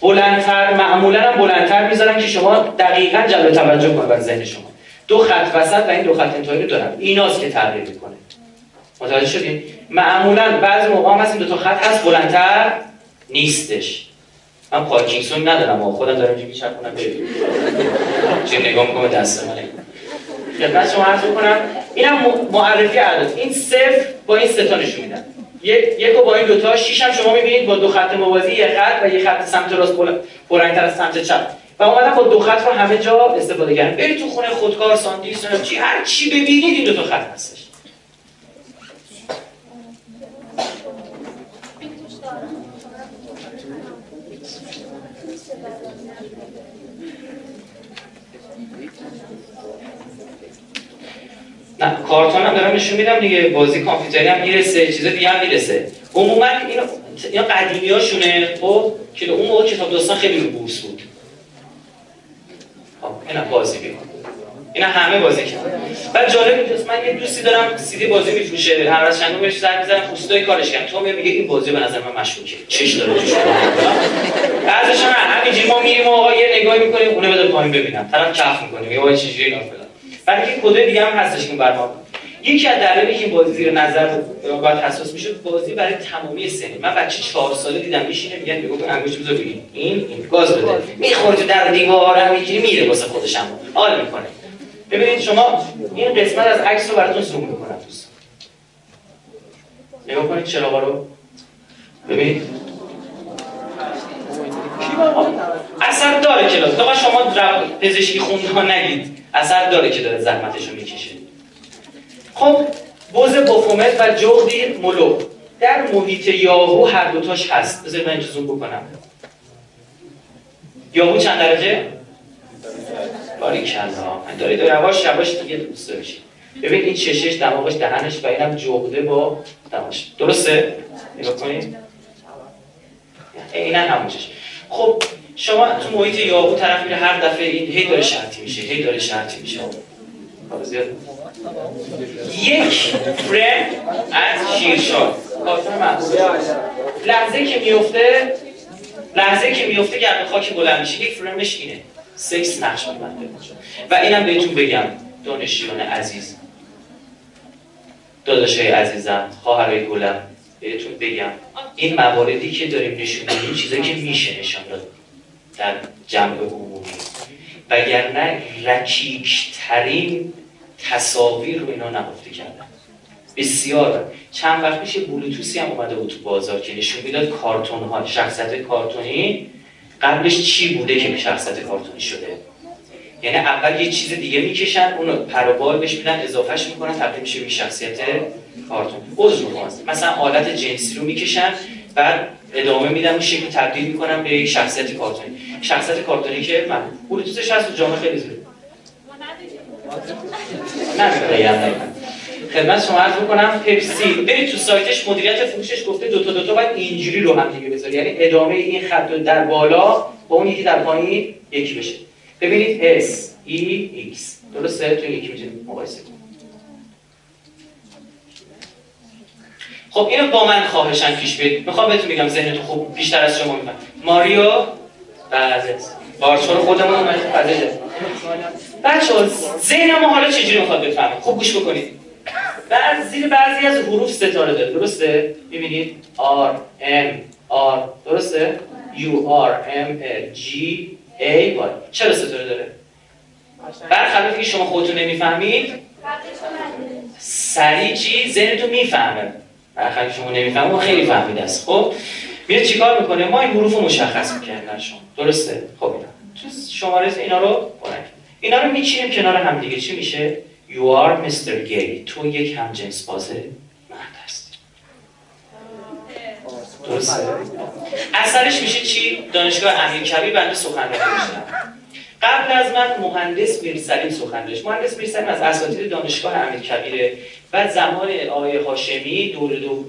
بلندتر معمولا هم بلندتر میذارن که شما دقیقاً جلو توجه کنید بر ذهن شما. دو خط وسط و این دو خط انتهایی رو دارن. ایناست که تغییر میکنه. متوجه شدید؟ معمولا بعضی موقع هم هست این دو تا خط هست بلندتر نیستش. من پارکینسون ندارم و خودم دارم اینجا میچرخونم ببینید. چه نگاه میکنم دست من. خدمت شما عرض میکنم اینم معرفی عدد. این صفر با این سه تا نشون میدن. یک و با این دوتا شیش هم شما میبینید با دو خط موازی یک خط و یک خط سمت راست پررنگ‌تر از سمت چپ و اومدن با دو خط رو همه جا استفاده کردن. برید تو خونه خودکار ساندیس و چی هر چی ببینید این دوتا خط هستش. نه کارتون هم دارم نشون میدم دیگه. بازی کامپیوتری هم میرسه چیزا دیگه هم میرسه. عموما اینا اینا قدیمیاشونه خب که اون موقع کتاب داستان خیلی رو بورس بود. خب اینا بازی می‌کنن. اینا همه بازی کردن. بعد جالب اینجاست من یه دوستی دارم سیدی بازی میفروشه. هر از چندم بهش زنگ می‌زنم خوستای کارش کنم. تو میگه این بازی به نظر من مشکوکه. چش داره چش. بعضی‌ش هم همینجوری ما میریم آقا یه نگاهی می‌کنیم اون بده پایین ببینم. طرف کف می‌کنه. یه وای چجوری نافل. بلکه کدای دیگه هم هستش که برام یکی از دلایلی که این بازی زیر نظر بود بعد حساس میشد بازی برای تمامی سنی. من بچه چهار ساله دیدم میشینه میگن میگه انگشت بزن ببین این این گاز بده میخوره تو در دیوارم میگیره میره واسه خودش هم حال میکنه. ببینید شما این قسمت از عکس رو براتون زوم میکنم دوستان. نگاه کنید چراغا رو ببینید اثر داره کلاس. تا شما پزشکی خوندها نگید اثر داره که داره زحمتش رو میکشه. خب بز بافومت و جغدی مولو در محیط یاهو هر دوتاش هست. بذارید من اینجا زوم بکنم. یاهو چند درجه؟ باریکلا. من دارید رواش رواش دیگه دوست داشتید. ببین این چشش دماغش دهنش و اینم جغده با دماغش درسته؟ نگاه کنید. اینا همون چش. خب شما تو محیط یاهو طرف میره هر دفعه این هی داره شرطی میشه هی داره شرطی میشه زیاد. یک فریم از شیرشار کارتون محبوبه لحظه که میفته لحظه که میفته گرد خاک بلند میشه. یک فریمش اینه سکس نقش می‌بنده. و اینم بهتون بگم دانشجویان عزیز، داداشای عزیزم، خواهرای گلم، بهتون بگم این مواردی که داریم نشون میدیم چیزایی که میشه نشون داد در جمع عمومی، وگرنه رکیک‌ترین تصاویر رو اینا نهفته کردن. بسیار چند وقت پیش بلوتوسی هم اومده بود تو بازار که نشون میداد کارتون ها، شخصیت کارتونی قبلش چی بوده که به شخصیت کارتونی شده. یعنی اول یه چیز دیگه میکشن، اونو پروبال بهش میدن، اضافهش میکنن، تبدیل میشه به شخصیت کارتونی. عضو مثلا آلت جنسی رو میکشن، بعد ادامه میدن اون شکل تبدیل میکنن به یک شخصیت کارتونی. شخصیت کارتونی که من بلوتوسش هست تو جامعه خیلی زیاد. نه خدمت شما عرض می‌کنم پپسی برید تو سایتش، مدیریت فروشش گفته دو تا دو تا بعد اینجوری رو هم دیگه بذاری، یعنی ادامه این خط در بالا با اون یکی در پایین یکی بشه. ببینید S E X درسته، تو یکی میشه مقایسه کنید. خب اینو با من خواهشاً پیش برید. میخوام بهتون بگم ذهنتون خوب بیشتر از شما میفهمه. ماریو بازس بارچور خودمون اومد بازس. بچه‌ها ذهنمو حالا چجوری میخواد بفهمه؟ خوب گوش بکنید. بعد زیر بعضی از حروف ستاره داره، درسته؟ ببینید R M R درسته؟ U R M L G A Y چرا ستاره داره؟ برخلاف اینکه شما خودتون نمیفهمید سریع چی ذهنتون میفهمه، برخلاف اینکه شما نمیفهمید و خیلی فهمیده است. خب میره چیکار میکنه؟ ما این حروف رو مشخص میکردن شما، درسته؟ خب شماره اینا رو برنگ اینا رو میچینیم کنار هم دیگه، چی میشه؟ You are mister Gay. تو یک همجنس باز مرد هستی. درسته؟ اثرش میشه چی؟ دانشگاه امیرکبیر بنده سخنرانی داشتم. قبل از من مهندس میرسلیم سخنرانی. مهندس میرسلیم از اساتید دانشگاه امیرکبیره. بعد زمان آقای هاشمی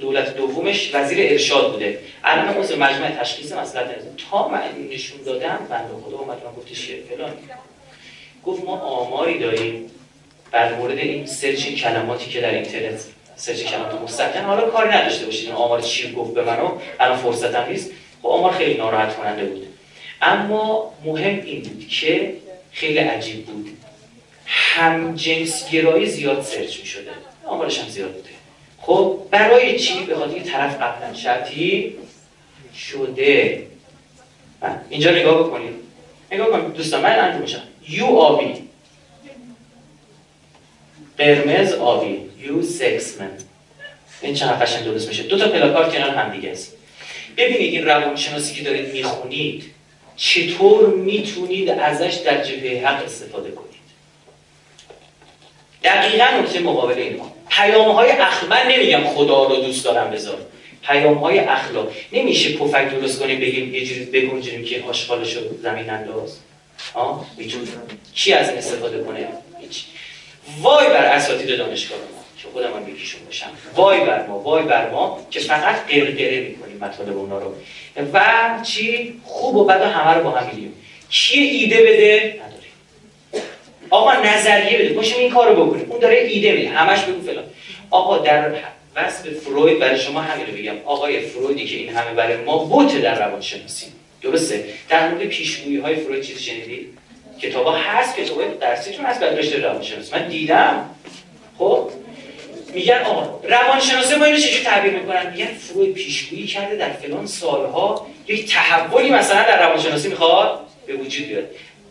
دولت دومش وزیر ارشاد بوده. الان عضو مجمع تشخیص مسئله نظام. تا من نشون دادم بنده خدا اومد من گفتش چیه فلان. گفت ما آماری داریم در مورد این سرچ کلماتی که در اینترنت سرچ کلمات مستقیم، حالا کاری نداشته باشید این آمار چی گفت به منو الان فرصتم نیست. خب آمار خیلی ناراحت کننده بود، اما مهم این بود که خیلی عجیب بود هم جنس گرایی زیاد سرچ می‌شده، آمارش هم زیاد بوده. خب برای چی؟ به خاطر اینکه طرف قبلا شرطی شده. اینجا نگاه بکنید، نگاه کنید دوستان، من انجامشم یو آبی قرمز آبی یو سکسمن. این چه قشنگ درست میشه، دو تا پلاکارد کنار هم دیگه است. ببینید این روانشناسی که دارید میخونید چطور میتونید ازش در جبهه حق استفاده کنید. دقیقاً نکته مقابل اینها پیام‌های اخلاق، نمیگم خدا رو دوست دارم بذار، پیام‌های اخلاق. نمیشه پفک درست کنیم بگیم یه جوری بگنجونیم که آشغالش رو زمین انداز. ها میتونه کی از این استفاده کنه؟ هیچ. وای بر اساتید دانشگاه ما که خودم هم یکیشون باشم، وای بر ما، وای بر ما که فقط قرقره میکنیم مطالب اونا رو و چی خوب و بد همه رو با هم میگیم. کی ایده بده نداریم، آقا نظریه بده باشیم این کارو بکنیم، اون داره ایده میده همش بگو فلان. آقا در وصف فروید برای شما همین رو بگم، آقای فرویدی که این همه برای ما بوت در روانشناسی، درسته؟ در مورد پیشگویی‌های فروید چیز شنیدید؟ کتابا هست، کتابای درسیتون هست برای رشته روانشناسی، من دیدم. خب میگن آقا روانشناسه ما اینو چجوری تعبیر میکنن؟ میگن فروید پیشگویی کرده در فلان سالها یک تحولی مثلا در روانشناسی میخواد به وجود بیاد.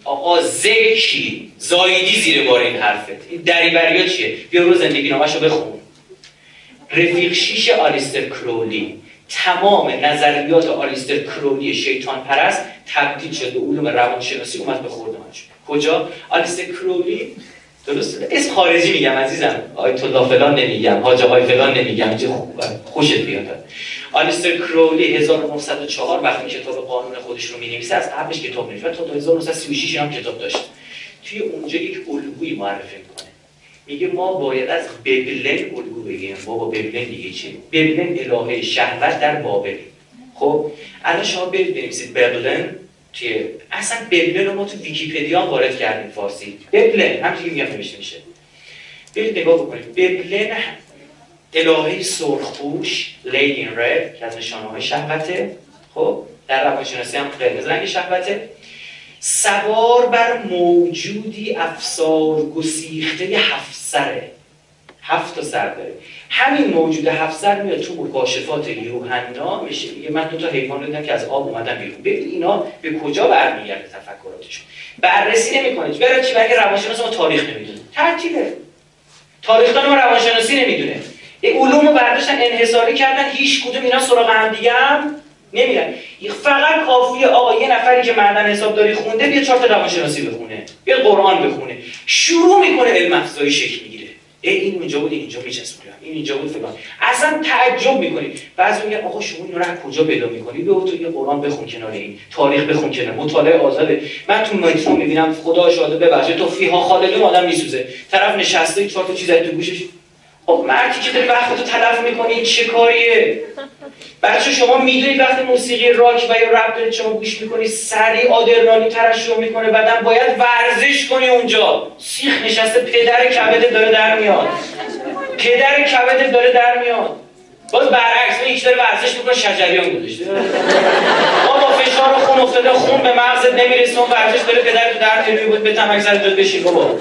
آقا زکی زایدی زیر بار این حرفت، این دریبریا چیه؟ بیا رو زندگی نامه‌شو بخون. رفیق شیش آلیستر کرولی، تمام نظریات آلیستر کرولی شیطان پرست تبدیل شد به علوم روانشناسی، اومد به خورد من شد. کجا؟ آلیستر کرولی، درسته؟ اسم خارجی میگم عزیزم، آیت الله فلان نمیگم، حاج آقای فلان نمیگم، خوشت بیاد. آلیستر کرولی هزار و نهصد و چهار وقتی کتاب قانون خودش رو مینویسه، از قبلش کتاب نوشته تا هزار و نهصد و سی و شش هم کتاب داشت. توی اونجا یک الگویی معرفی میکنه، میگه ما باید از ببلن الگو بگیم. بابا ببلن دیگه چیه؟ ببلن الهه شهوت در بابل. خب الان شما برید بنویسید ببلن چیه؟ اصلا ببلن رو ما تو ویکی‌پدیا وارد کردیم فارسی، ببلن همینجوری میگم نوشته میشه. برید نگاه بکنید ببلن الهه سرخپوش، لیدین رد که از نشانه‌های شهوته. خب در روانشناسی هم قرمز رنگ شهوته. سوار بر موجودی افسار گسیخته هفت سره، هفت تا سر داره. همین موجود هفت سر میاد تو مکاشفات یوحنا میشه میگه من دو تا حیوان رو دیدم که از آب اومدن بیرون. ببین اینا به کجا برمیگرده تفکراتشون. بررسی نمیکنید. برای چی؟ برای روانشناس ما تاریخ نمیدونه. ترتیبه. تاریخدان ما روانشناسی نمیدونه. این علومو برداشتن انحصاری کردن، هیچ کدوم اینا سراغ هم دیگه هم نمیرن. فقط کافیه آقا یه نفری که معدن حسابداری خونده بیا چهار تا روانشناسی بخونه، بیا قرآن بخونه، شروع میکنه علم افزایی شکل میگیره. ای این اونجا بود، اینجا میچسبونم، این اینجا بود فلان. اصلا تعجب میکنی. بعضی میگن آقا شما اینو از کجا پیدا میکنی؟ بیا تو یه قرآن بخون کنار این، تاریخ بخون کنار، مطالعه آزاده. من تو مترو میبینم خدا شاهد ببخشه تو فیها خالدون آدم میسوزه، طرف نشسته چهار تا چیز تو گوشش. خب مردی که داری وقتتو تلف میکنی چه کاریه؟ بچه شما میدونید وقتی موسیقی راک و یا رپ دارید شما گوش میکنید سریع آدرنالین ترشح میکنه، بدن باید ورزش کنی. اونجا سیخ نشسته، پدر کبدت داره در میاد، پدر کبدت داره در میاد. باز برعکس یکی داره ورزش میکنه شجریان گذاشته، ما با فشار خون افتاده، خون به مغزت نمیرسه، اون ورزش داره پدرتو در میاره. بود به تمک سرت داد بشین بابا.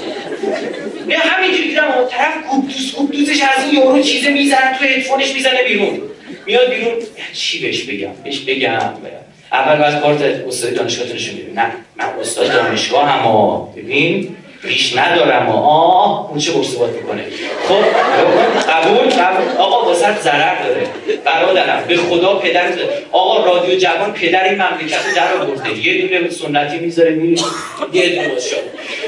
نه همینجوری دیدم اون طرف گوبدوز گوبدوزش از این یورو چیزه میزنه تو هدفونش میزنه بیرون، میاد بیرون. چی بهش بگم؟ بهش بگم برم. اول باید کارت استاد دانشگاهتون نشون بدم. نه من استاد دانشگاهم ها، ببین ریش ندارم. آه اون چه ارتباط میکنه؟ خب قبول قبول آقا واسط ضرر داره برادرم، به خدا پدرت. آقا رادیو جوان پدر این مملکت در آورده، یه دونه سنتی میذاره میره یه دونه واسه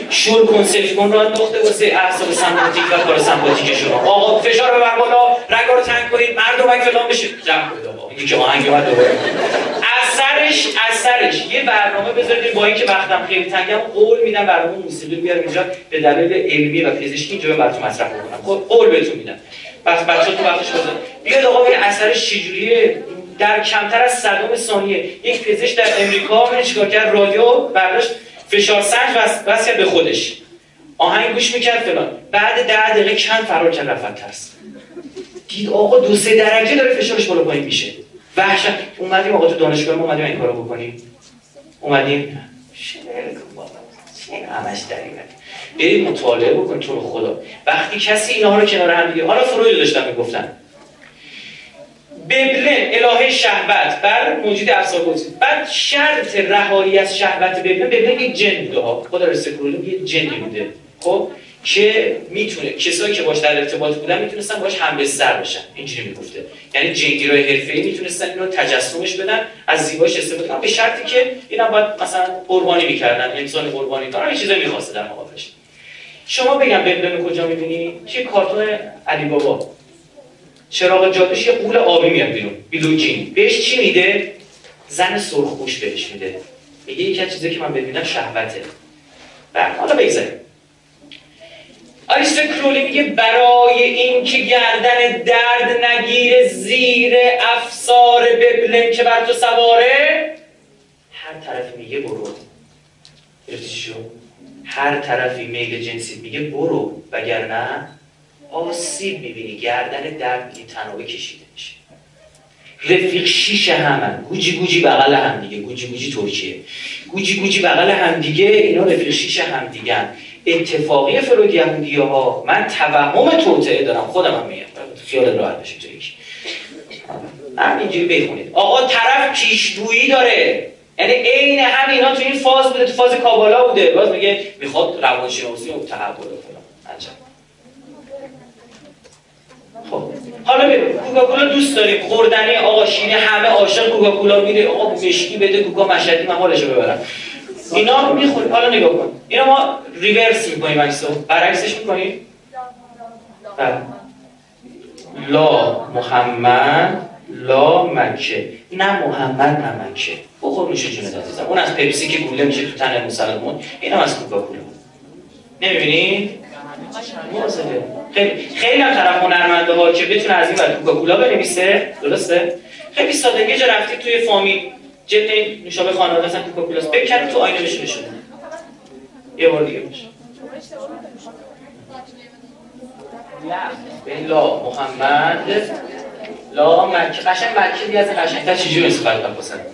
شور کنسپشن رو انداخته واسه اعصاب سمپاتیک و پاراسمپاتیک شما. آقا فشار رو بالا، رگا رو تنگ کنید، مردمک فلان بشه، جمع کنید. آقا اینی که آهنگ بعد دوباره اثرش اثرش یه برنامه بذارید. با اینکه وقتم خیلی تنگم قول میدم برنامه موسیقی رو بیارم اینجا به دلیل علمی و پزشکی اینجا براتون مطرح کنم. خب قول بهتون میدم. بس بچه‌ها تو وقتش بزن. بیاد آقا ببین اثرش چجوریه. در کمتر از صدم ثانیه یک پزشک در امریکا من چیکار کرد؟ رادیو برداشت، فشار سنج بس کرد به خودش، آهنگ گوش میکرد فلان. بعد ده دقیقه کم فرار کرد رفت ترس. دید آقا دو سه درجه داره فشارش بالا پایین میشه. وحشت. اومدیم آقا تو دانشگاه ما اومدیم این کارو بکنیم. اومدیم این همش دریمه. برید مطالعه بکن تو رو خدا. وقتی کسی اینا رو کنار هم دیگه، حالا فروید داشتن میگفتن ببله الهه شهوت بر موجود افسار گسیخته. بعد شرط رهایی از شهوت ببله، ببله یک جن بوده ها، خدا رو سکرولوم یک جنی بوده خب که میتونه کسایی که باش در ارتباط بودن میتونستن باش حمله سر بشن. اینجوری میگفته یعنی جنگیرای حرفه‌ای میتونستن اینو تجسمش بدن، از زیبایش استفاده کنن، به شرطی که اینا باید مثلا قربانی میکردن، انسان قربانی کردن، چیزا میخواسته در مقابلش. شما بگم ببلم کجا میبینی؟ چه کارتون علی بابا چراغ جادوش یه قول آبی میاد بیرون، بیلوجین بهش چی میده؟ زن سرخپوش بهش میده، میگه یکی از چیزایی که من ببینم شهوته. بعد حالا بگذاریم آریستو کرولی میگه برای اینکه گردن درد نگیره زیر افسار ببلم که بر تو سواره، هر طرف میگه برو. گرفتیشو؟ هر طرفی میل جنسی میگه برو، وگرنه آسیب میبینی. گردن درد میگه تنابه کشیده میشه. رفیق شیشه همن، گوجی گوجی بغل هم دیگه، گوجی گوجی ترکیه، گوجی گوجی بغل هم دیگه، اینا رفیق شیشه هم دیگه. اتفاقی فروید یهودیه ها. من توهم توطئه دارم، خودم هم میگم، خیال راحت بشه تو یکی همینجوری بخونید. آقا طرف پیشگویی داره، یعنی عین همینا تو این فاز بوده، تو فاز کابالا بوده، باز میگه میخواد روانشناسی و تحول فلان. عجب. خب حالا ببین کوکاکولا دوست داریم، خوردنی آقا شینه، همه عاشق کوکاکولا میره. آقا مشکی بده کوکا مشدی من حالشو ببرم. اینا میخوریم. حالا نگاه کن اینا ما ریورس میکنیم، عکسو برعکسش میکنیم. لا محمد لا مکه، نه محمد نه مکه. بخور نوش جونت عزیزم. اون از پپسی که گوله میشه تو تن مسلمون، اینم از کوکاکولا. نمیبینید موازه؟ خیلی خیلی هم طرف هنرمنده ها که بتونه از این بعد کوکاکولا بنویسه، درسته؟ خیلی ساده. یه جا رفتید توی فامیل جدی نوشابه خانواده اصلا کوکاکولاس، بکن تو آینه بشه نشون. یه بار دیگه بشه. لا لا محمد لا مکه. قشنگ مکه دیگه از قشنگ‌تر چجوری صفات بپسند.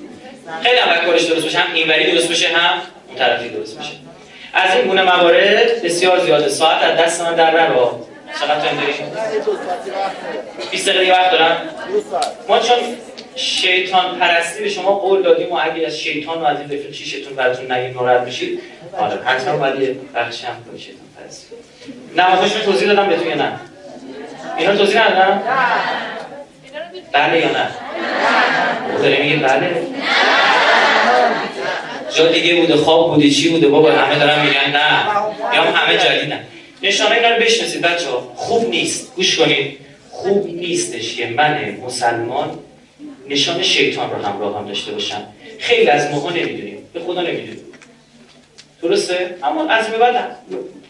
خیلی هم کارش درست باشه، هم اینوری درست باشه، هم طرفی درست میشه. از این گونه موارد بسیار زیاده. ساعت از دست من در نره. چقدر تایم داریم؟ بیست دقیقه وقت دارم. ما چون شیطان پرستی به شما قول دادیم و اگه از شیطان و از این رفیق شیطان براتون نگید ناراحت میشید. حالا حتما باید یه بخشی هم کنید شیطان پرستی. نمازشون توضیح دادم بهتون یا نه؟ اینا رو توضیح ندادم؟ نه. بله یا نه؟ داره میگه بله؟ جا دیگه بوده، خواب بوده، چی بوده، بابا همه دارن میگن نه یا همه جدیدن. نشانه اینا رو بشناسید بچه ها. خوب نیست، گوش کنید، خوب نیستش که من مسلمان نشان شیطان رو همراه هم داشته باشم. خیلی از ماها نمیدونیم، به خدا نمیدونیم، درسته؟ اما از به بعد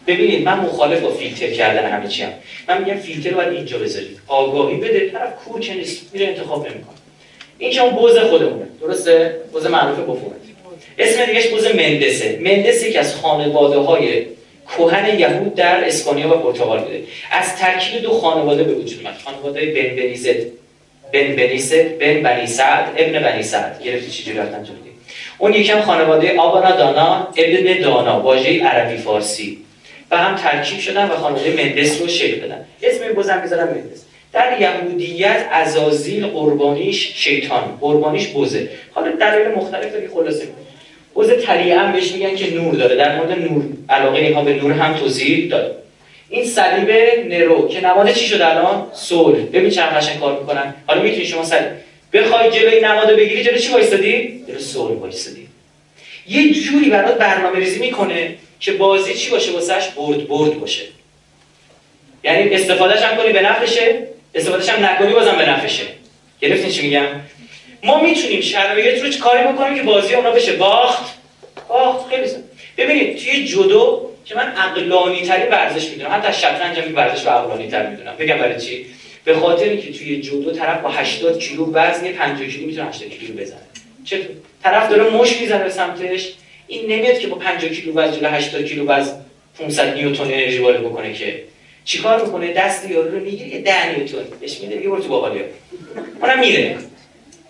ببینید، من مخالف با فیلتر کردن همه چی هم. من میگم فیلتر رو باید اینجا بذارید، آگاهی بده، طرف کور که نیست میره انتخاب نمیکنه. این که اون بوز خودمونه، درسته؟ بوز معروف بفهمید. اسم دیگهش بوز مندسه. مندس یکی از خانواده‌های کهن یهود در اسپانیا و پرتغال بوده. از ترکیب دو خانواده به وجود اومد. خانواده بن بنیسد، بن بنیسد، بن بنیسد، ابن بنیسد. گرفتی چه جوری رفتن جلوی؟ اون یکم خانواده آبانا دانا، ابن دانا، واژه عربی فارسی. و هم ترکیب شدن و خانواده مندس رو شکل دادن. اسم بوزم می‌ذارن مندس. در یهودیت عزازیل قربانیش شیطان، قربانیش بوزه. حالا دلایل مختلف داره که خلاصه بوز طریعا بهش میگن که نور داره. در مورد نور علاقه اینها به نور هم توضیح داد. این صلیب نرو که نماد چی شد الان؟ صلح. ببین چند قشنگ کار میکنن. حالا میتونی شما صلیب بخوای جلوی نمادو بگیری، جلوی چی وایسادی؟ جلوی صلح وایسادی. یه جوری برات برنامه‌ریزی میکنه که بازی چی باشه واسش؟ برد برد باشه. یعنی استفادهش هم کنی به نفعشه، استفادهش هم نکنی بازم به نفعشه. گرفتین چی میگم؟ ما میتونیم شرایط رو چه کاری بکنیم که بازی اونا بشه باخت باخت. خیلی سن. ببینید توی جودو که من عقلانی ترین ورزش میدونم، حتی شطرنج هم ورزش و عقلانی تر میدونم. بگم برای چی؟ به خاطر اینکه توی جودو طرف با هشتاد کیلو وزن پنجاه کیلو میتونه هشتاد کیلو بزنه. چطور؟ طرف داره مش میزنه به سمتش، این نمیاد که با پنجاه کیلو وزن جلو هشتاد کیلو وزن پانصد نیوتن انرژی وارد بکنه. که چیکار میکنه؟ دست یارو رو میگیره ده نیوتن بهش میده، میگه برو تو باقالیا. اونم میره.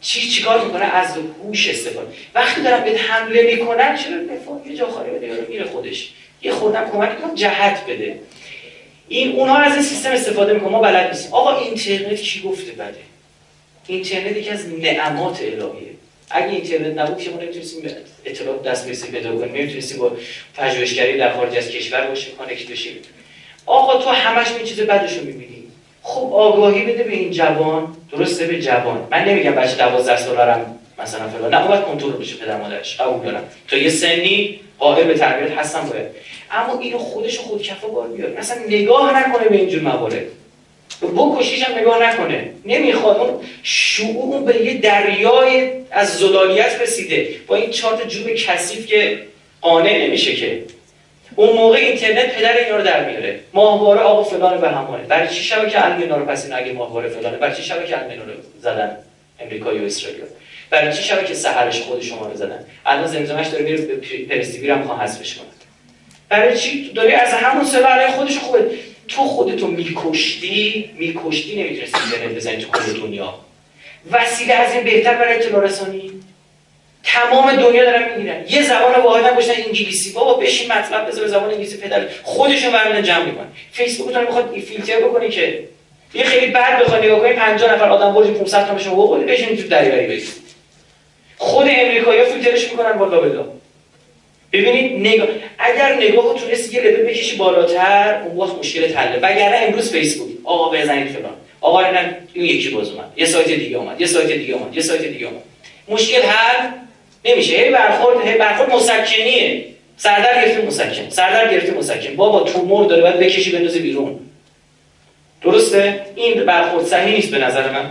چی چیکار میکنه؟ از هوش استفاده. وقتی دارن بهت حمله میکنن چرا دفاع یه جا خالی بده، یارو میره خودش یه خوردم کمک کنم جهت بده. این اونها از این سیستم استفاده میکنن، ما بلد نیستیم. آقا اینترنت کی گفته بده؟ اینترنت یکی از نعمات الهیه. اگه اینترنت نبود که ما نمیتونستیم به اطلاعات دسترسی پیدا کنیم، نمیتونستیم با پژوهشگری در خارج از کشور باشه کانکت بشیم. آقا تو همش این چیز بدشو میبینی. خب آگاهی بده به این جوان، درسته؟ به جوان. من نمیگم بچه دوازده ساله‌ام مثلا فلان نباید کنترل بشه پدر مادرش، قبول دارم تا یه سنی قائل به تربیت هستن باید، اما اینو خودش خودکفا بار بیاره، مثلا نگاه نکنه به اینجور موارد، بکشیش هم نگاه نکنه، نمیخواد. اون شعور به یه دریای از زلالیت رسیده، با این چهار تا جوب کثیف که قانع نمیشه. که اون موقع اینترنت پدر اینا رو در میاره. ماهواره آقا فلان به همانه، برای چی شبکه المنار پس اینا اگه ماهواره فلانه برای چی شبکه المنار رو زدن امریکا و اسرائیل، برای چی شبکه سحرش خود شما رو زدن، الان زمزمش داره میره به پرستیوی هم خواهد حذفش کنه. برای چی داری از همون سلاح خودش خوبه؟ تو خودتو میکشتی میکشتی نمیتونستی اینترنت بزنی تو کل دنیا. وسیله از این بهتر برای اطلاع رسانی؟ تمام دنیا دارن میگیرن، یه زبان واحد هم گوشن انگلیسی. بابا بشین مطلب بذار زبان انگلیسی پدر خودشون برامون جمع میکنن. فیسبوک اون میخواد این فیلتر بکنه که یه خیلی بد بخواد نگاه کنی پنجاه نفر آدم برج پانصد تا بشه حقوق بشین تو دریوری بگید. خود امریکایی‌ها فیلترش میکنن والا بلا. ببینید نگاه، اگر نگاهو تونستی یه لبه بکشی بالاتر اون وقت مشکل حله. وگرنه امروز فیسبوک آقا بزنید فلان، آقا اینا این یکی باز اومد، یه سایت دیگه اومد، یه سایت دیگه اومد، یه سایت دیگه اومد. مشکل حل نمیشه. هی برخورد هی برخورد مسکنیه. سردر گرفته مسکن، سردر گرفته مسکن. بابا تومور داره باید بکشی بندازه بیرون. درسته؟ این برخورد صحیح نیست به نظر من.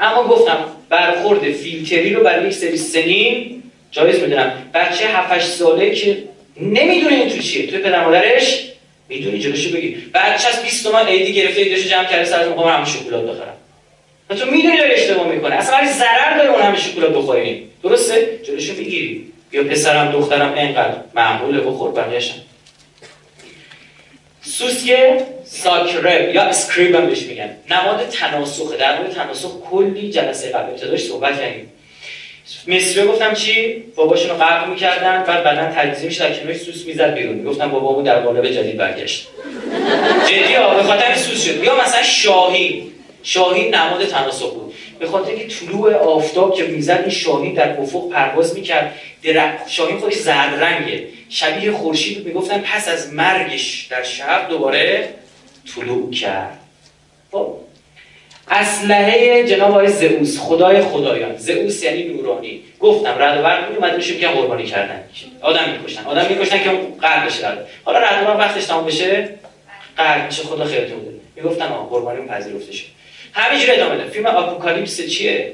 اما گفتم برخورد فیلتری رو برای یک سری سنین جایز میدونم. بچه هفت هشت ساله که نمیدونه این تو چیه، توی پدر مادرش میدونی جلوشو بگی. بچه از بیست تومن ایدی گرفته ایدیشو جمع کرده سر از مقام همون شکلات بخرم. تو میدونی داره اشتباه میکنه، اصلا برای ضرر داره اون همه شکلات بخوریم، درسته؟ جلوشو میگیری. یا پسرم دخترم اینقدر معموله بخور بقیه‌شم. سوسیه ساکرب یا اسکریب هم بهش میگن، نماد تناسخ. در مورد تناسخ کلی جلسه قبل ابتداش صحبت کردیم. مثلو گفتم چی؟ باباشونو قرق می‌کردن، بعد بعداً تجزیه می‌شد، کیلوش سوس می‌زد بیرون. گفتم بابامو در قالب جدید برگشت. جدی ها، به خاطر سوس شد. یا مثلا شاهی، شاهی نماد تناسب بود. به خاطر اینکه طلوع آفتاب که می‌زد این شاهی در افق پرواز می‌کرد. درخت شاهی خودش زرد رنگه، شبیه خورشید. میگفتن پس از مرگش در شب دوباره طلوع کرد. خب اسلحه جناب آقای زئوس، خدای خدایان. زئوس یعنی نورانی. گفتم رد و برق میومد میشه میگن قربانی کردن، آدم میکشن، آدم میکشن که اون قرب بشه. رد حالا رد و برق وقتش تمام بشه قرب میشه، خدا خیرتون بده. میگفتن آ قربانی پذیرفته شد. همینجوری ادامه داد. فیلم آپوکالیپس چیه؟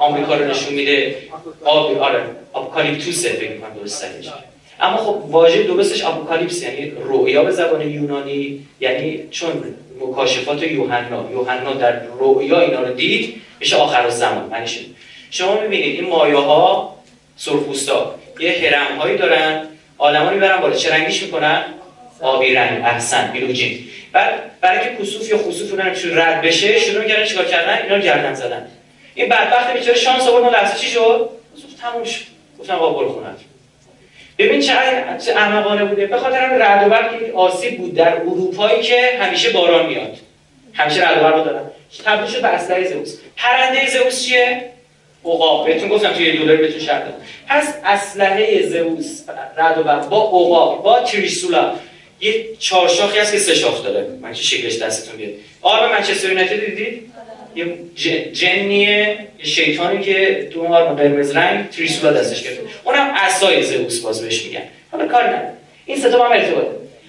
آمریکا رو نشون میده. آب آره آپوکالیپتوسه فکر می‌کنم درست سرش. اما خب واژه درستش آپوکالیپس یعنی رؤیا به زبان یونانی، یعنی چون مکاشفات یوحنا، یوحنا در رؤیا اینا رو دید، میشه آخرالزمان معنیش. شما می‌بینید این مایاها، سرخپوستا یه هرم‌هایی دارن، آدم‌ها میبرن بالا، چه رنگیش می‌کنن؟ آبی رنگ. احسن، بیلوجین. بعد برای اینکه کسوف یا خسوف اونم رد بشه، شروع کردن چیکار کردن؟ اینا رو گردن زدن. این بدبخت بیچاره شانس آورد، اون لحظه چی شد؟ تموم شد. گفتن آقا برو خونه. ببین چه احمقانه بوده. به خاطر همین رعد و برق آسیب بود در اروپایی که همیشه باران میاد، همیشه رعد و برق دارن. تبدیل شد به اسلحه زئوس. پرنده زئوس چیه؟ عقاب. بهتون گفتم توی دلار بهتون شرح دادم. پس اسلحه زئوس رعد و برق با عقاب، با تریسولا، یه چهارشاخی هست که سه شاخ داره. من چه شکلش دستتون بیاد. آرم منچستر یونایتد دیدید؟ یه جنیه، یه شیطانی که تو اون آرم قرمز رنگ تریسولا دستش گرفته، اونم عصای زئوس باز بهش میگن. حالا کار نداره، این سه تا با هم ارتباطه.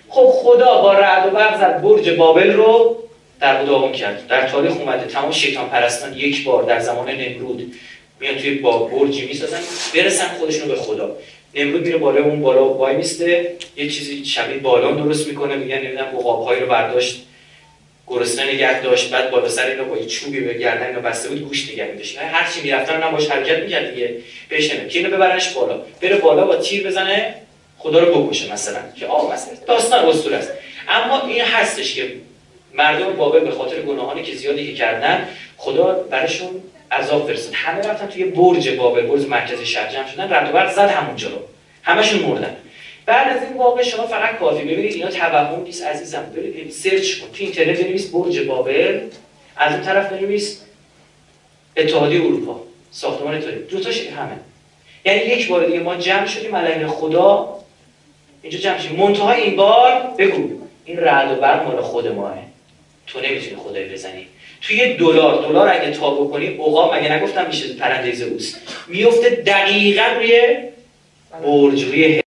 خب خدا با رعد و برق زد برج بابل رو در داغون کرد. در تاریخ اومده تمام شیطان پرستان یک بار در زمان نمرود میان توی با برجی میسازن برسن خودشون به خدا. نمرود میره بالا، اون بالا وای میسته، یه چیزی شبیه بالان درست میکنه، میگن نمیدونم عقاب‌های رو برداشت گرسنه نگه داشت، بعد بالا سر اینو با یه چوبی به گردن اینو بسته بود، گوش نگه می‌داشت. هر چی می‌رفتن اونم باش حرکت می‌کرد دیگه. بهش نمی‌گه که اینو ببرنش بالا، بره بالا با تیر بزنه خدا رو بکشه مثلا، که آ مثلا داستان اسطوره است. اما این هستش که مردم بابل به خاطر گناهانی که زیادی که کردن خدا براشون عذاب فرستاد. همه رفتن توی برج بابل، برج مرکز شهر جمع شدن، رد و برق زد همونجا رو، همشون مردن. بعد از این واقع شما فقط کافی ببینید اینا توهم نیست عزیزم. برید سرچ کن تو اینترنت، بنویس برج بابل، از اون طرف بنویس اتحادیه اروپا، ساختمان اتحادیه، دو تاش همه. یعنی یک بار دیگه ما جمع شدیم علیه خدا اینجا جمع شدیم. منتها این بار بگو این رعد و برق مال خود ماه، تو نمیتونی خدای بزنی. توی دلار دلار اگه تا بکنی عقاب، مگه نگفتم میشه پرنده زئوس، میفته دقیقاً روی برج، روی